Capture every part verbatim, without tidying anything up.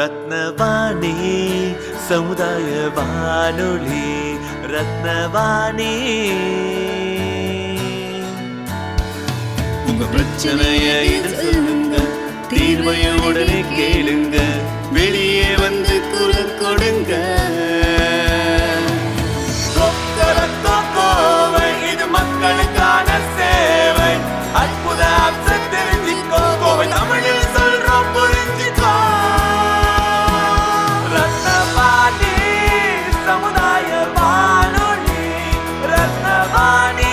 ரத்னவாணி சமுதாய வானொலி. ரத்னவாணி உங்க பிரச்சனையை சொல்லுங்க, தீர்வைய உடனே கேளுங்க, வெளியே வந்து குரல் கொடுங்க. இது மக்களுக்கான சேவை. அற்புத தெரிஞ்சுக்கோ, கோவை தமிழில் சொல்றோம், புரிஞ்சுக்கோ. ரத்னவாணி சமுதாய வானொலி. ரத்னவாணி.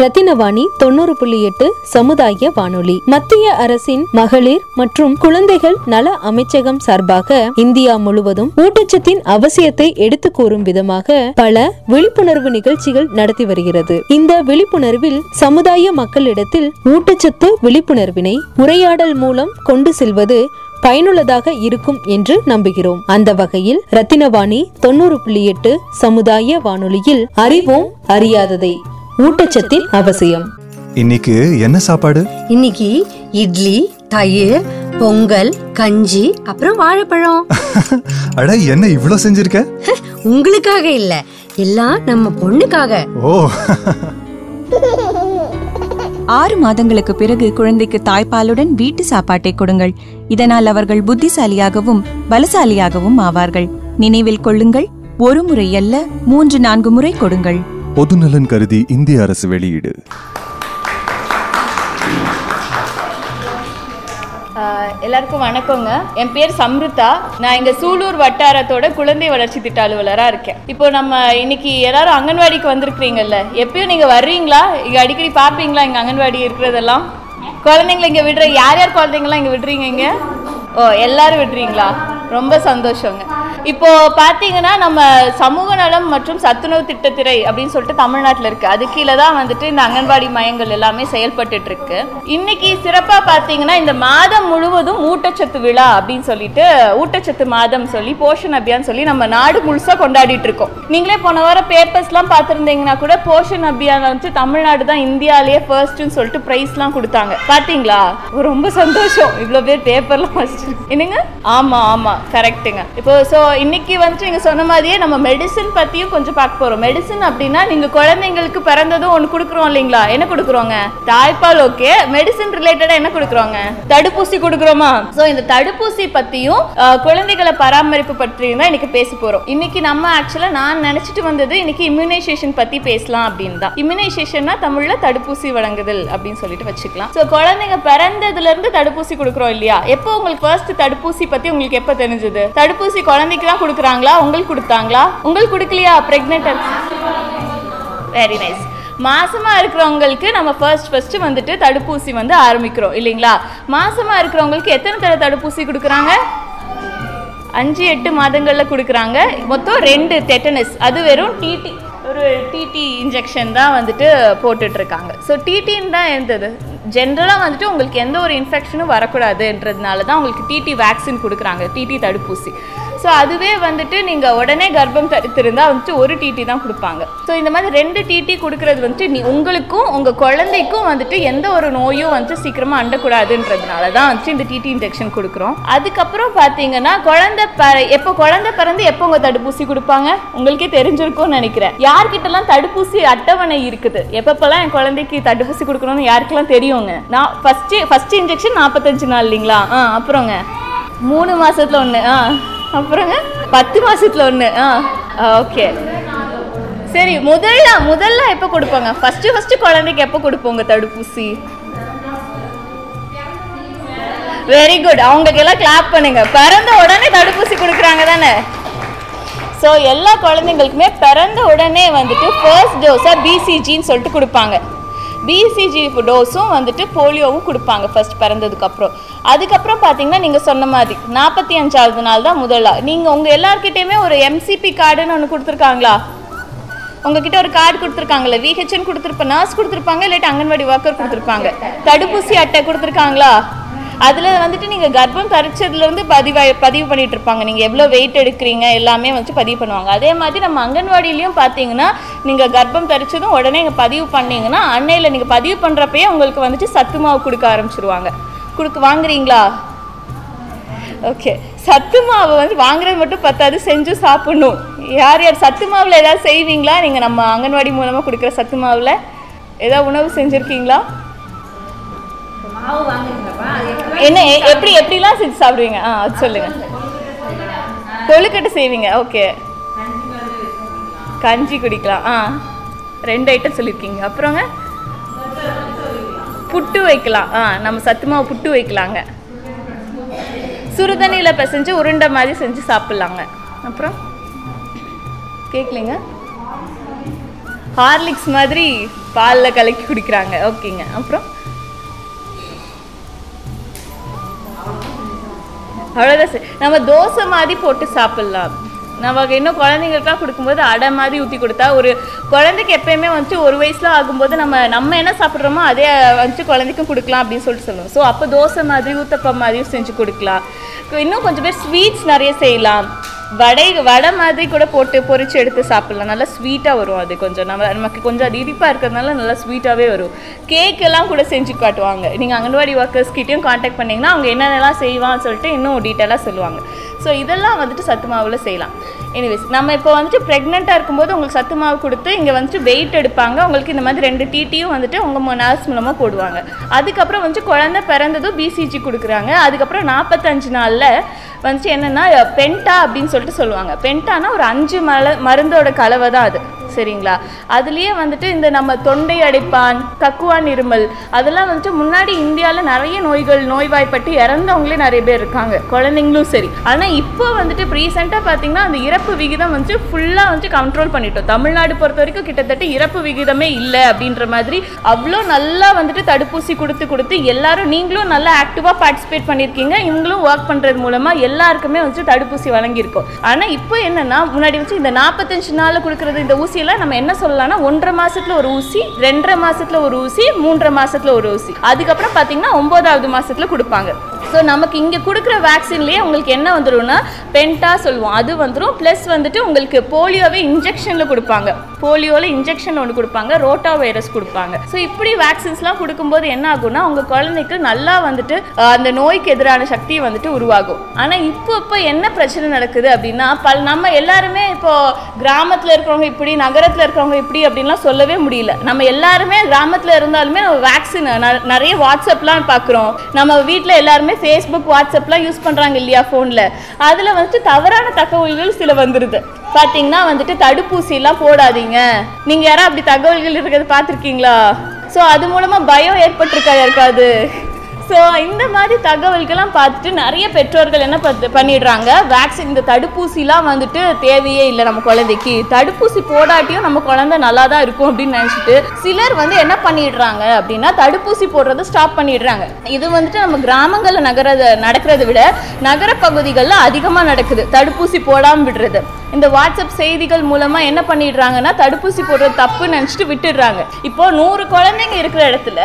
ரத்தினவாணி தொண்ணூறு புள்ளி எட்டு சமுதாய வானொலி மத்திய அரசின் மகளிர் மற்றும் குழந்தைகள் நல அமைச்சகம் சார்பாக இந்தியா முழுவதும் ஊட்டச்சத்தின் அவசியத்தை எடுத்து கூறும் விதமாக பல விழிப்புணர்வு நிகழ்ச்சிகள் நடத்தி வருகிறது. இந்த விழிப்புணர்வில் சமுதாய மக்களிடத்தில் ஊட்டச்சத்து விழிப்புணர்வினை உரையாடல் மூலம் கொண்டு செல்வது பயனுள்ளதாக இருக்கும் என்று நம்புகிறோம். அந்த வகையில் ரத்தினவாணி தொண்ணூறு புள்ளி எட்டு சமுதாய வானொலியில் அறிவோம் அறியாததை, ஊட்டச்சத்தின் அவசியம். இன்னைக்கு என்ன சாப்பாடு? இன்னைக்கு இட்லி, தயிர், பொங்கல், கஞ்சி, அப்புறம் வாழைப்பழம். அட, என்ன இவ்ளோ செஞ்சிருக்க? உங்களுக்காக இல்ல, எல்லாம் நம்ம பொண்ணுக்காக. ஓ, ஆறு மாதங்களுக்கு பிறகு குழந்தைக்கு தாய்ப்பாலுடன் வீட்டு சாப்பாட்டை கொடுங்கள். இதனால் அவர்கள் புத்திசாலியாகவும் பலசாலியாகவும் ஆவார்கள். நினைவில் கொள்ளுங்கள், ஒரு முறை அல்ல, மூன்று நான்கு முறை கொடுங்கள். பொதுநலன் கருதி இந்திய அரசு வெளியீடு. எல்லாருக்கும் வணக்கங்க. என் பேர் சம்ருதா. நான் இங்கே சூலூர் வட்டாரத்தோட குழந்தை வளர்ச்சி திட்ட அலுவலராக இருக்கேன். இப்போ நம்ம இன்னைக்கு எல்லாரும் அங்கன்வாடிக்கு வந்திருக்கிறீங்கல்ல, எப்பயும் நீங்கள் வர்றீங்களா? இங்கே அடிக்கடி பார்ப்பீங்களா இங்கே அங்கன்வாடி இருக்கிறதெல்லாம்? குழந்தைங்களை இங்கே விடுற யார் யார் குழந்தைங்களாம் இங்கே விடுறீங்க? இங்கே ஓ, எல்லாரும் விடுறீங்களா? ரொம்ப சந்தோஷங்க. இப்போ பார்த்தீங்கன்னா நம்ம சமூக நலம் மற்றும் சத்துணவு திட்டத்துறை அப்படின்னு சொல்லிட்டு தமிழ்நாட்டில் இருக்கு. அது கீழே தான் வந்துட்டு இந்த அங்கன்வாடி மையங்கள் எல்லாமே செயல்பட்டு இருக்கு. இன்னைக்கு சிறப்பாக பார்த்தீங்கன்னா இந்த மாதம் முழுவதும் ஊட்டச்சத்து விழா அப்படின்னு சொல்லிட்டு ஊட்டச்சத்து மாதம் சொல்லி போஷன் அபியான் சொல்லி நம்ம நாடு முழுசாக கொண்டாடிட்டு இருக்கோம். நீங்களே போன வாரம் பேப்பர்ஸ்லாம் பார்த்துருந்தீங்கன்னா கூட போஷன் அபியான் வந்து தமிழ்நாடு தான் இந்தியாவிலேயே ஃபர்ஸ்ட்னு சொல்லிட்டு ப்ரைஸ்லாம் கொடுத்தாங்க. பார்த்தீங்களா? ரொம்ப சந்தோஷம். இவ்வளோ பேர் பேப்பர்லாம் வாசிச்சு என்னங்க? ஆமாம் ஆமாம், கரெக்டுங்க. இப்போ ஸோ இன்னைக்கு வந்துட்டு நீங்கள் சொன்ன மாதிரியே நம்ம மெடிசன் பற்றியும் கொஞ்சம் பார்க்க போகிறோம். மெடிசன் அப்படின்னா நீங்கள் குழந்தைங்களுக்கு பிறந்ததும் ஒன்று கொடுக்குறோம் இல்லைங்களா? என்ன கொடுக்குறோங்க? தாய்ப்பால். ஓகே, மெடிசன் ரிலேட்டடாக என்ன கொடுக்குறோங்க? தடுப்பூசி கொடுக்குறோமா? ஸோ இந்த தடுப்பூசி பற்றியும் குழந்தைகளை பராமரிப்பு பற்றியும் தான் இன்னைக்கு பேச போகிறோம். இன்னைக்கு நம்ம ஆக்சுவலாக நான் நினச்சிட்டு வந்தது இன்னைக்கு இம்யூனைசேஷன் பற்றி பேசலாம் அப்படின்னு தான். இம்யூனைசேஷன்னா தமிழில் தடுப்பூசி வழங்குதல் அப்படின்னு சொல்லிட்டு வச்சுக்கலாம். ஸோ குழந்தைங்க பிறந்ததுலேருந்து தடுப்பூசி கொடுக்குறோம் இல்லையா? எப்போ உங்களுக்கு ஃபர்ஸ்ட் தடுப்பூசி பற்றி உங்களுக்கு எப்போ தெரிஞ்சது? தடுப்பூசி குழந்தைக்கு தான் கொடுக்குறாங்களா? உங்களுக்கு கொடுத்தாங்களா? உங்களுக்கு கொடுக்கலையா? பிரெக்னன்ட். Very nice. மாசமாக இருக்கிறவங்களுக்கு நம்ம ஃபர்ஸ்ட் ஃபர்ஸ்ட் வந்துட்டு தடுப்பூசி வந்து ஆரம்பிக்கிறோம் இல்லைங்களா? மாசமாக இருக்கிறவங்களுக்கு எத்தனை தடவை தடுப்பூசி கொடுக்குறாங்க? அஞ்சு எட்டு மாதங்களில் கொடுக்குறாங்க. மொத்தம் ரெண்டு டெட்டனஸ், அது வெறும் டிடி ஒரு டிடி இன்ஜெக்ஷன் தான் வந்துட்டு போட்டுட்ருக்காங்க. ஸோ டிடின்னு தான் இருந்தது. ஜென்ரலாக வந்துட்டு உங்களுக்கு எந்த ஒரு இன்ஃபெக்ஷனும் வரக்கூடாதுன்றதுனால தான் உங்களுக்கு டிடி வேக்சின் கொடுக்குறாங்க, டிடி தடுப்பூசி. ஸோ அதுவே வந்துட்டு நீங்கள் உடனே கர்ப்பம் தடுத்திருந்தால் வந்துட்டு ஒரு டிடி தான் கொடுப்பாங்க. ஸோ இந்த மாதிரி ரெண்டு டிடி கொடுக்குறது வந்துட்டு நீ உங்களுக்கும் உங்கள் குழந்தைக்கும் வந்துட்டு எந்த ஒரு நோயும் வந்துட்டு சீக்கிரமாக அண்டக்கூடாதுன்றதுனால தான் வந்துட்டு இந்த டிடி இன்ஜெக்ஷன் கொடுக்குறோம். அதுக்கப்புறம் பார்த்தீங்கன்னா குழந்தை ப எப்போ குழந்தை பிறந்து எப்போ உங்கள் தடுப்பூசி கொடுப்பாங்க உங்களுக்கே தெரிஞ்சிருக்கும்னு நினைக்கிறேன். யார்கிட்டலாம் தடுப்பூசி அட்டவணை இருக்குது, எப்பப்பெல்லாம் என் குழந்தைக்கு தடுப்பூசி கொடுக்கணும்னு யாருக்கெல்லாம் தெரியுங்க? நான் ஃபஸ்ட்டு ஃபஸ்ட்டு இன்ஜெக்ஷன் நாற்பத்தஞ்சு நாள் இல்லைங்களா? ஆ, அப்புறங்க மூணு மாதத்தில் ஒன்று, ஆ, அப்புறங்க பத்து மாசத்துல ஒன்று. ஆ, ஓகே, சரி. முதல்ல முதல்ல எப்போ கொடுப்பாங்க? ஃபர்ஸ்ட் ஃபர்ஸ்ட் குழந்தைக்கு எப்போ கொடுப்போங்க தடுப்பூசி? Very good. அவங்களுக்கு எல்லாம் கிளாப் பண்ணுங்க. பிறந்த உடனே தடுப்பூசி கொடுக்குறாங்க தானே? ஸோ எல்லா குழந்தைங்களுக்குமே பிறந்த உடனே வந்துட்டு ஃபர்ஸ்ட் டோஸாக பிசிஜின்னு சொல்லிட்டு கொடுப்பாங்க. பிசிஜி டோஸும் வந்துட்டு போலியோவும் கொடுப்பாங்க ஃபர்ஸ்ட் பிறந்ததுக்கு அப்புறம். அதுக்கப்புறம் பார்த்தீங்கன்னா நீங்கள் சொன்ன மாதிரி நாற்பத்தி அஞ்சாவது நாள் தான் முதலா. நீங்கள் உங்கள் எல்லாருக்கிட்டேயுமே ஒரு எம்சிபி கார்டுன்னு ஒன்று கொடுத்துருக்காங்களா? உங்ககிட்ட ஒரு கார்டு கொடுத்துருக்காங்களா? விஹெச்என் கொடுத்துருப்ப நர்ஸ் கொடுத்துருப்பாங்க, இல்லாட்டி அங்கன்வாடி ஒர்க்கர் கொடுத்துருப்பாங்க. தடுப்பூசி அட்டை கொடுத்துருக்காங்களா? அதில் வந்துட்டு நீங்கள் கர்ப்பம் தரிச்சதுலேருந்து பதிவாய் பதிவு பண்ணிகிட்டு இருப்பாங்க. நீங்கள் எவ்வளோ வெயிட் எடுக்கிறீங்க எல்லாமே வச்சு பதிவு பண்ணுவாங்க. அதே மாதிரி நம்ம அங்கன்வாடியிலையும் பார்த்தீங்கன்னா நீங்கள் கர்ப்பம் தரிச்சதும் உடனே இங்கே பதிவு பண்ணிங்கன்னா அன்னையில் நீங்கள் பதிவு பண்ணுறப்பயே உங்களுக்கு வந்துட்டு சத்து மாவு கொடுக்க ஆரம்பிச்சிருவாங்க. கொடுக்க வாங்குறீங்களா? ஓகே, சத்து மாவு வந்து வாங்குறது மட்டும் பத்தாது, செஞ்சு சாப்பிடணும். யார் யார் சத்து மாவில் ஏதாவது செய்வீங்களா? நீங்கள் நம்ம அங்கன்வாடி மூலமாக கொடுக்குற சத்து மாவில் ஏதாவது உணவு செஞ்சுருக்கீங்களா? என்ன எப்படி எப்படிலாம் செஞ்சு சாப்பிடுவீங்க? ஆ, அது சொல்லுங்க. கொழுக்கட்டை செய்வீங்க. ஓகே, கஞ்சி குடிக்கலாம். ஆ, ரெண்டு ஐட்டம் சொல்லியிருக்கீங்க. அப்புறங்க புட்டு வைக்கலாம். ஆ, நம்ம சத்துமாவை புட்டு வைக்கலாங்க. சுடுதண்ணியில் பிசைஞ்சு உருண்டை மாதிரி செஞ்சு சாப்பிட்லாங்க. அப்புறம் கேட்கலைங்க, ஹார்லிக்ஸ் மாதிரி பாலில் கலக்கி குடிக்கிறாங்க. ஓகேங்க. அப்புறம் அவ்வளோதான் சார். நம்ம தோசை மாதிரி போட்டு சாப்பிட்லாம். நமக்கு இன்னும் குழந்தைங்களுக்காக கொடுக்கும்போது அடை மாதிரி ஊற்றி கொடுத்தா, ஒரு குழந்தைக்கு எப்போயுமே வந்துட்டு ஒரு வயசில் ஆகும்போது நம்ம நம்ம என்ன சாப்பிட்றோமோ அதே வந்துட்டு குழந்தைக்கும் கொடுக்கலாம் அப்படின்னு சொல்லிட்டு சொல்லுவோம். ஸோ அப்போ தோசை மாதிரி ஊத்தப்பம் மாதிரியும் செஞ்சு கொடுக்கலாம். இன்னும் கொஞ்சம் பேர் ஸ்வீட்ஸ் நிறைய செய்யலாம். வடை வடை மாதிரி கூட போட்டு பொரிச்சு எடுத்து சாப்பிட்லாம். நல்லா ஸ்வீட்டாக வரும். அது கொஞ்சம் நம்ம நமக்கு கொஞ்சம் அது இனிப்பாக இருக்கிறதுனால நல்லா ஸ்வீட்டாகவே வரும். கேக்கெல்லாம் கூட செஞ்சு காட்டுவாங்க. நீங்கள் அங்கன்வாடி ஒர்க்கர்ஸ்கிட்டையும் காண்டாக்ட் பண்ணிங்கன்னா அவங்க என்னென்னலாம் செய்வான்னு சொல்லிட்டு இன்னும் டீட்டெயிலாக சொல்லுவாங்க. ஸோ இதெல்லாம் வந்துட்டு சத்து மாவில் செய்யலாம். எனிவேஸ், நம்ம இப்போ வந்துட்டு ப்ரெக்னெண்ட்டாக இருக்கும்போது உங்களுக்கு சத்து மாவு கொடுத்து இங்கே வந்துட்டு வெயிட் எடுப்பாங்க. உங்களுக்கு இந்த மாதிரி ரெண்டு டிடியும் வந்துட்டு உங்கள் நர்ஸ் மூலமாக போடுவாங்க. அதுக்கப்புறம் வந்துட்டு குழந்தை பிறந்ததும் பிசிஜி கொடுக்குறாங்க. அதுக்கப்புறம் நாற்பத்தஞ்சு நாளில் வந்துட்டு என்னென்னா பென்டா அப்படின்னு சொல்லிட்டு சொல்லுவாங்க. பென்டானா ஒரு அஞ்சு மல மருந்தோட கலவை தான் அது, சரிங்களா? அதுலேயே வந்துட்டு இந்த நம்ம தொண்டை அடைப்பான், கக்குவான் இருமல், அதெல்லாம் வந்துட்டு முன்னாடி இந்தியாவில் நிறைய நோய்கள் நோய்வாய்ப்பட்டு இறந்தவங்களே நிறைய பேர் இருக்காங்க, குழந்தைங்களும் சரி. ஆனால் இப்போ வந்துட்டு ரீசெண்டாக பார்த்தீங்கன்னா அந்த இறப்பு விகிதம் வந்துட்டு ஃபுல்லாக வந்துட்டு கண்ட்ரோல் பண்ணிட்டோம். தமிழ்நாடு பொறுத்த வரைக்கும் கிட்டத்தட்ட இறப்பு விகிதமே இல்லை அப்படின்ற மாதிரி அவ்வளோ நல்லா வந்துட்டு தடுப்பூசி கொடுத்து கொடுத்து எல்லாரும் நீங்களும் நல்லா ஆக்டிவாக பார்ட்டிசிபேட் பண்ணியிருக்கீங்க. இவங்களும் ஒர்க் பண்ணுறது மூலமாக எல்லாருக்குமே வந்துட்டு தடுப்பூசி வழங்கியிருக்கோம். ஆனால் இப்போ என்னென்னா முன்னாடி வந்துட்டு இந்த நாற்பத்தஞ்சு நாளில் கொடுக்குறது இந்த ஊசி நம்ம என்ன சொல்லலாம்னா ஒன்றரை மாசத்துல ஒரு ஊசி, ரெண்டரை மாசத்துல ஒரு ஊசி, மூன்றரை மாசத்துல ஒரு ஊசி, அதுக்கப்புறம் பாத்தீங்கன்னா ஒன்பதாவது மாசத்துல கொடுப்பாங்க. ஸோ நமக்கு இங்கே கொடுக்குற வேக்சின்லேயே உங்களுக்கு என்ன வந்துடும்னா பென்டா சொல்லுவோம், அது வந்துடும். ப்ளஸ் வந்துட்டு உங்களுக்கு போலியோவே இன்ஜெக்ஷனில் கொடுப்பாங்க. போலியோவில் இன்ஜெக்ஷன் ஒன்று கொடுப்பாங்க, ரோட்டா வைரஸ் கொடுப்பாங்க. ஸோ இப்படி வேக்சின்ஸ்லாம் கொடுக்கும்போது என்ன ஆகும்னா உங்கள் குழந்தைக்கு நல்லா வந்துட்டு அந்த நோய்க்கு எதிரான சக்தி வந்துட்டு உருவாகும். ஆனால் இப்போ இப்போ என்ன பிரச்சனை நடக்குது அப்படின்னா பல் நம்ம எல்லாருமே இப்போது கிராமத்தில் இருக்கிறவங்க இப்படி, நகரத்தில் இருக்கிறவங்க இப்படி அப்படின்லாம் சொல்லவே முடியல. நம்ம எல்லாருமே கிராமத்தில் இருந்தாலுமே நம்ம வேக்சின் நிறைய வாட்ஸ்அப்லாம் பார்க்குறோம். நம்ம வீட்டில் எல்லாருமே Facebook, வாட்ஸ்அப்லாம் யூஸ் பண்ணுறாங்க இல்லையா ஃபோனில்? அதில் வந்துட்டு தவறான தகவல்கள் சில வந்துடுது. பார்த்தீங்கன்னா வந்துட்டு தடுப்பூசிலாம் போடாதீங்க. நீங்கள் யாரும் அப்படி தகவல்கள் இருக்கிறது பார்த்துருக்கீங்களா? ஸோ அது மூலமாக பயம் ஏற்பட்டிருக்கா இருக்காது? ஸோ இந்த மாதிரி தகவல்கள்லாம் பார்த்துட்டு நிறைய பெற்றோர்கள் என்ன பார்த்து பண்ணிடுறாங்க, வேக்சின் இந்த தடுப்பூசிலாம் வந்துட்டு தேவையே இல்லை, நம்ம குழந்தைக்கு தடுப்பூசி போடாட்டியும் நம்ம குழந்தை நல்லா தான் இருக்கும் அப்படின்னு நினச்சிட்டு சிலர் வந்து என்ன பண்ணிடுறாங்க அப்படின்னா தடுப்பூசி போடுறதை ஸ்டாப் பண்ணிடுறாங்க. இது வந்துட்டு நம்ம கிராமங்களில் நகரத நடக்கிறத விட நகரப்பகுதிகளில் அதிகமாக நடக்குது, தடுப்பூசி போடாமல் விடுறது. இந்த வாட்ஸ்அப் செய்திகள் மூலமாக என்ன பண்ணிடுறாங்கன்னா தடுப்பூசி போடுறது தப்புன்னு நினச்சிட்டு விட்டுடுறாங்க. இப்போது நூறு குழந்தைங்க இருக்கிற இடத்துல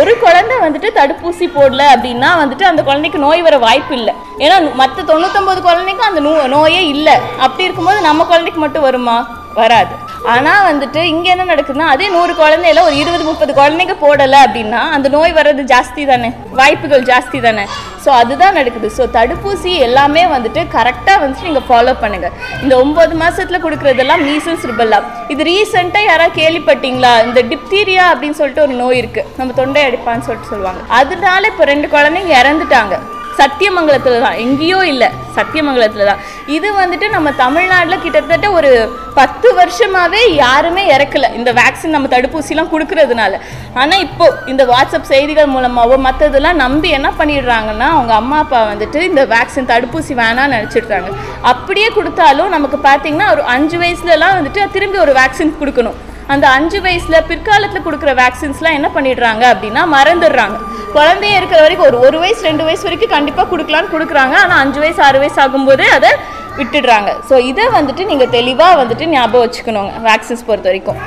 ஒரு குழந்தை வந்துட்டு தடுப்பூசி போடல அப்படின்னா வந்துட்டு அந்த குழந்தைக்கு நோய் வர வாய்ப்பு இல்லை. ஏன்னா மற்ற தொண்ணூத்தொம்பது குழந்தைக்கும் அந்த நோ நோயே இல்லை. அப்படி இருக்கும்போது நம்ம குழந்தைக்கு மட்டும் வருமா? வராது. ஆனால் வந்துட்டு இங்கே என்ன நடக்குதுன்னா அதே நூறு குழந்தையில ஒரு இருபது முப்பது குழந்தைங்க போடலை அப்படின்னா அந்த நோய் வர்றது ஜாஸ்தி தானே, வாய்ப்புகள் ஜாஸ்தி தானே. ஸோ அதுதான் நடக்குது. ஸோ தடுப்பூசி எல்லாமே வந்துட்டு கரெக்டாக வந்துட்டு நீங்கள் ஃபாலோ பண்ணுங்கள். இந்த ஒம்பது மாதத்தில் கொடுக்குறதெல்லாம் மீசல்ஸ், ருபெல்லா. இது ரீசெண்டாக யாராவது கேள்விப்பட்டீங்களா? இந்த டிப்தீரியா அப்படின்னு சொல்லிட்டு ஒரு நோய் இருக்குது, நம்ம தொண்டை அடிப்பான்னு சொல்லிட்டு சொல்லுவாங்க. அதனால இப்போ ரெண்டு குழந்தைங்க இறந்துட்டாங்க. சத்தியமங்கலத்தில் தான், எங்கேயோ இல்லை, சத்தியமங்கலத்தில் தான். இது வந்துட்டு நம்ம தமிழ்நாட்டில் கிட்டத்தட்ட ஒரு பத்து வருஷமாகவே யாருமே இறக்கலை இந்த வேக்சின் நம்ம தடுப்பூசிலாம் கொடுக்கறதுனால. ஆனால் இப்போது இந்த வாட்ஸ்அப் செய்திகள் மூலமாகவோ மற்றதெல்லாம் நம்பி என்ன பண்ணிடுறாங்கன்னா அவங்க அம்மா அப்பா வந்துட்டு இந்த வேக்சின் தடுப்பூசி வேணான்னு நினச்சிடுறாங்க. அப்படியே கொடுத்தாலும் நமக்கு பார்த்திங்கன்னா ஒரு அஞ்சு வயசுலலாம் வந்துட்டு திரும்பி ஒரு வேக்சின் கொடுக்கணும். அந்த அஞ்சு வயசில் பிற்காலத்தில் கொடுக்குற வேக்சின்ஸ்லாம் என்ன பண்ணிடுறாங்க அப்படின்னா மறந்துடுறாங்க. குழந்தைய இருக்கிற வரைக்கும் ஒரு ஒரு வயசு ரெண்டு வயசு வரைக்கும் கண்டிப்பாக கொடுக்கலான்னு கொடுக்குறாங்க. ஆனால் அஞ்சு வயசு ஆறு வயசு ஆகும்போது அதை விட்டுடுறாங்க. ஸோ இதை வந்துட்டு நீங்கள் தெளிவாக வந்துட்டு ஞாபகம் வச்சுக்கணுங்க. வேக்சின்ஸ் பொறுத்த வரைக்கும்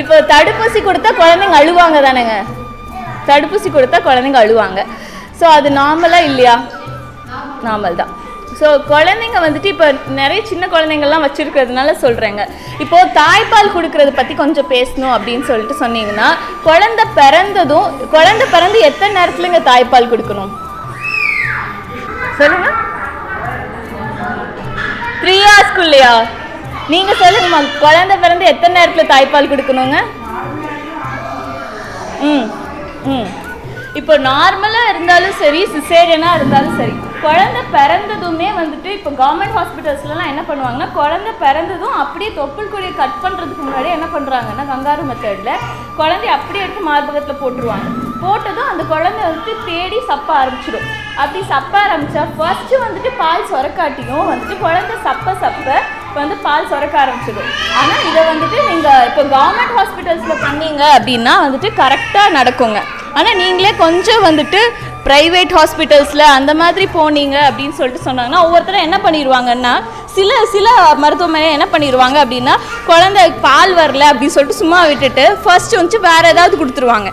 இப்போ தடுப்பூசி கொடுத்தா குழந்தைங்க அழுவாங்க தானேங்க, தடுப்பூசி கொடுத்தா குழந்தைங்க அழுவாங்க. ஸோ அது நார்மலாக இல்லையா? நார்மல் தான். ஸோ குழந்தைங்க வந்துட்டு இப்போ நிறைய சின்ன குழந்தைங்கள்லாம் வச்சுருக்கிறதுனால சொல்கிறேங்க. இப்போது தாய்ப்பால் கொடுக்கறத பற்றி கொஞ்சம் பேசணும் அப்படின்னு சொல்லிட்டு சொன்னீங்கன்னா, குழந்தை பிறந்ததும் குழந்தை பிறந்து எத்தனை நேரத்துலங்க தாய்ப்பால் கொடுக்கணும் சொல்லுங்கள்? த்ரீ ஹவர்ஸ்க்குள்ளையா? நீங்கள் சொல்லுங்கம்மா, குழந்தை பிறந்து எத்தனை நேரத்தில் தாய்ப்பால் கொடுக்கணுங்க? ம் ம் இப்போ நார்மலாக இருந்தாலும் சரி, சிசேரியனாக இருந்தாலும் சரி, குழந்தை பிறந்ததுமே வந்துட்டு இப்போ கவர்மெண்ட் ஹாஸ்பிட்டல்ஸ்லாம் என்ன பண்ணுவாங்கன்னா, குழந்தை பிறந்ததும் அப்படியே தொப்புள் கொடியை கட் பண்ணுறதுக்கு முன்னாடி என்ன பண்ணுறாங்கன்னா, கங்காரு மெத்தடில் குழந்தைய அப்படியே எடுத்து மார்பகத்தில் போட்டுருவாங்க. போட்டதும் அந்த குழந்தை வந்துட்டு தேடி சப்ப ஆரம்பிச்சிடும். அப்படி சப்ப ஆரம்பித்தா ஃபர்ஸ்ட்டு வந்துட்டு பால் சுரக்காட்டியும் வந்துட்டு குழந்தை சப்ப சப்ப வந்து பால் சுரக்க ஆரம்பிச்சிடும். ஆனால் இதை வந்துட்டு நீங்கள் இப்போ கவர்மெண்ட் ஹாஸ்பிட்டல்ஸில் பண்ணீங்க அப்படின்னா வந்துட்டு கரெக்டாக நடக்குங்க. ஆனால் நீங்களே கொஞ்சம் வந்துட்டு ப்ரைவேட் ஹாஸ்பிட்டல்ஸில் அந்த மாதிரி போனீங்க அப்படின்னு சொல்லிட்டு சொன்னாங்கன்னா, ஒவ்வொருத்தரும் என்ன பண்ணிடுவாங்கன்னா, சில சில மருத்துவமனையில் என்ன பண்ணிடுவாங்க அப்படின்னா, குழந்தை பால் வரல அப்படின்னு சொல்லிட்டு சும்மா விட்டுட்டு ஃபர்ஸ்ட்டு வந்துட்டு வேறு ஏதாவது கொடுத்துருவாங்க.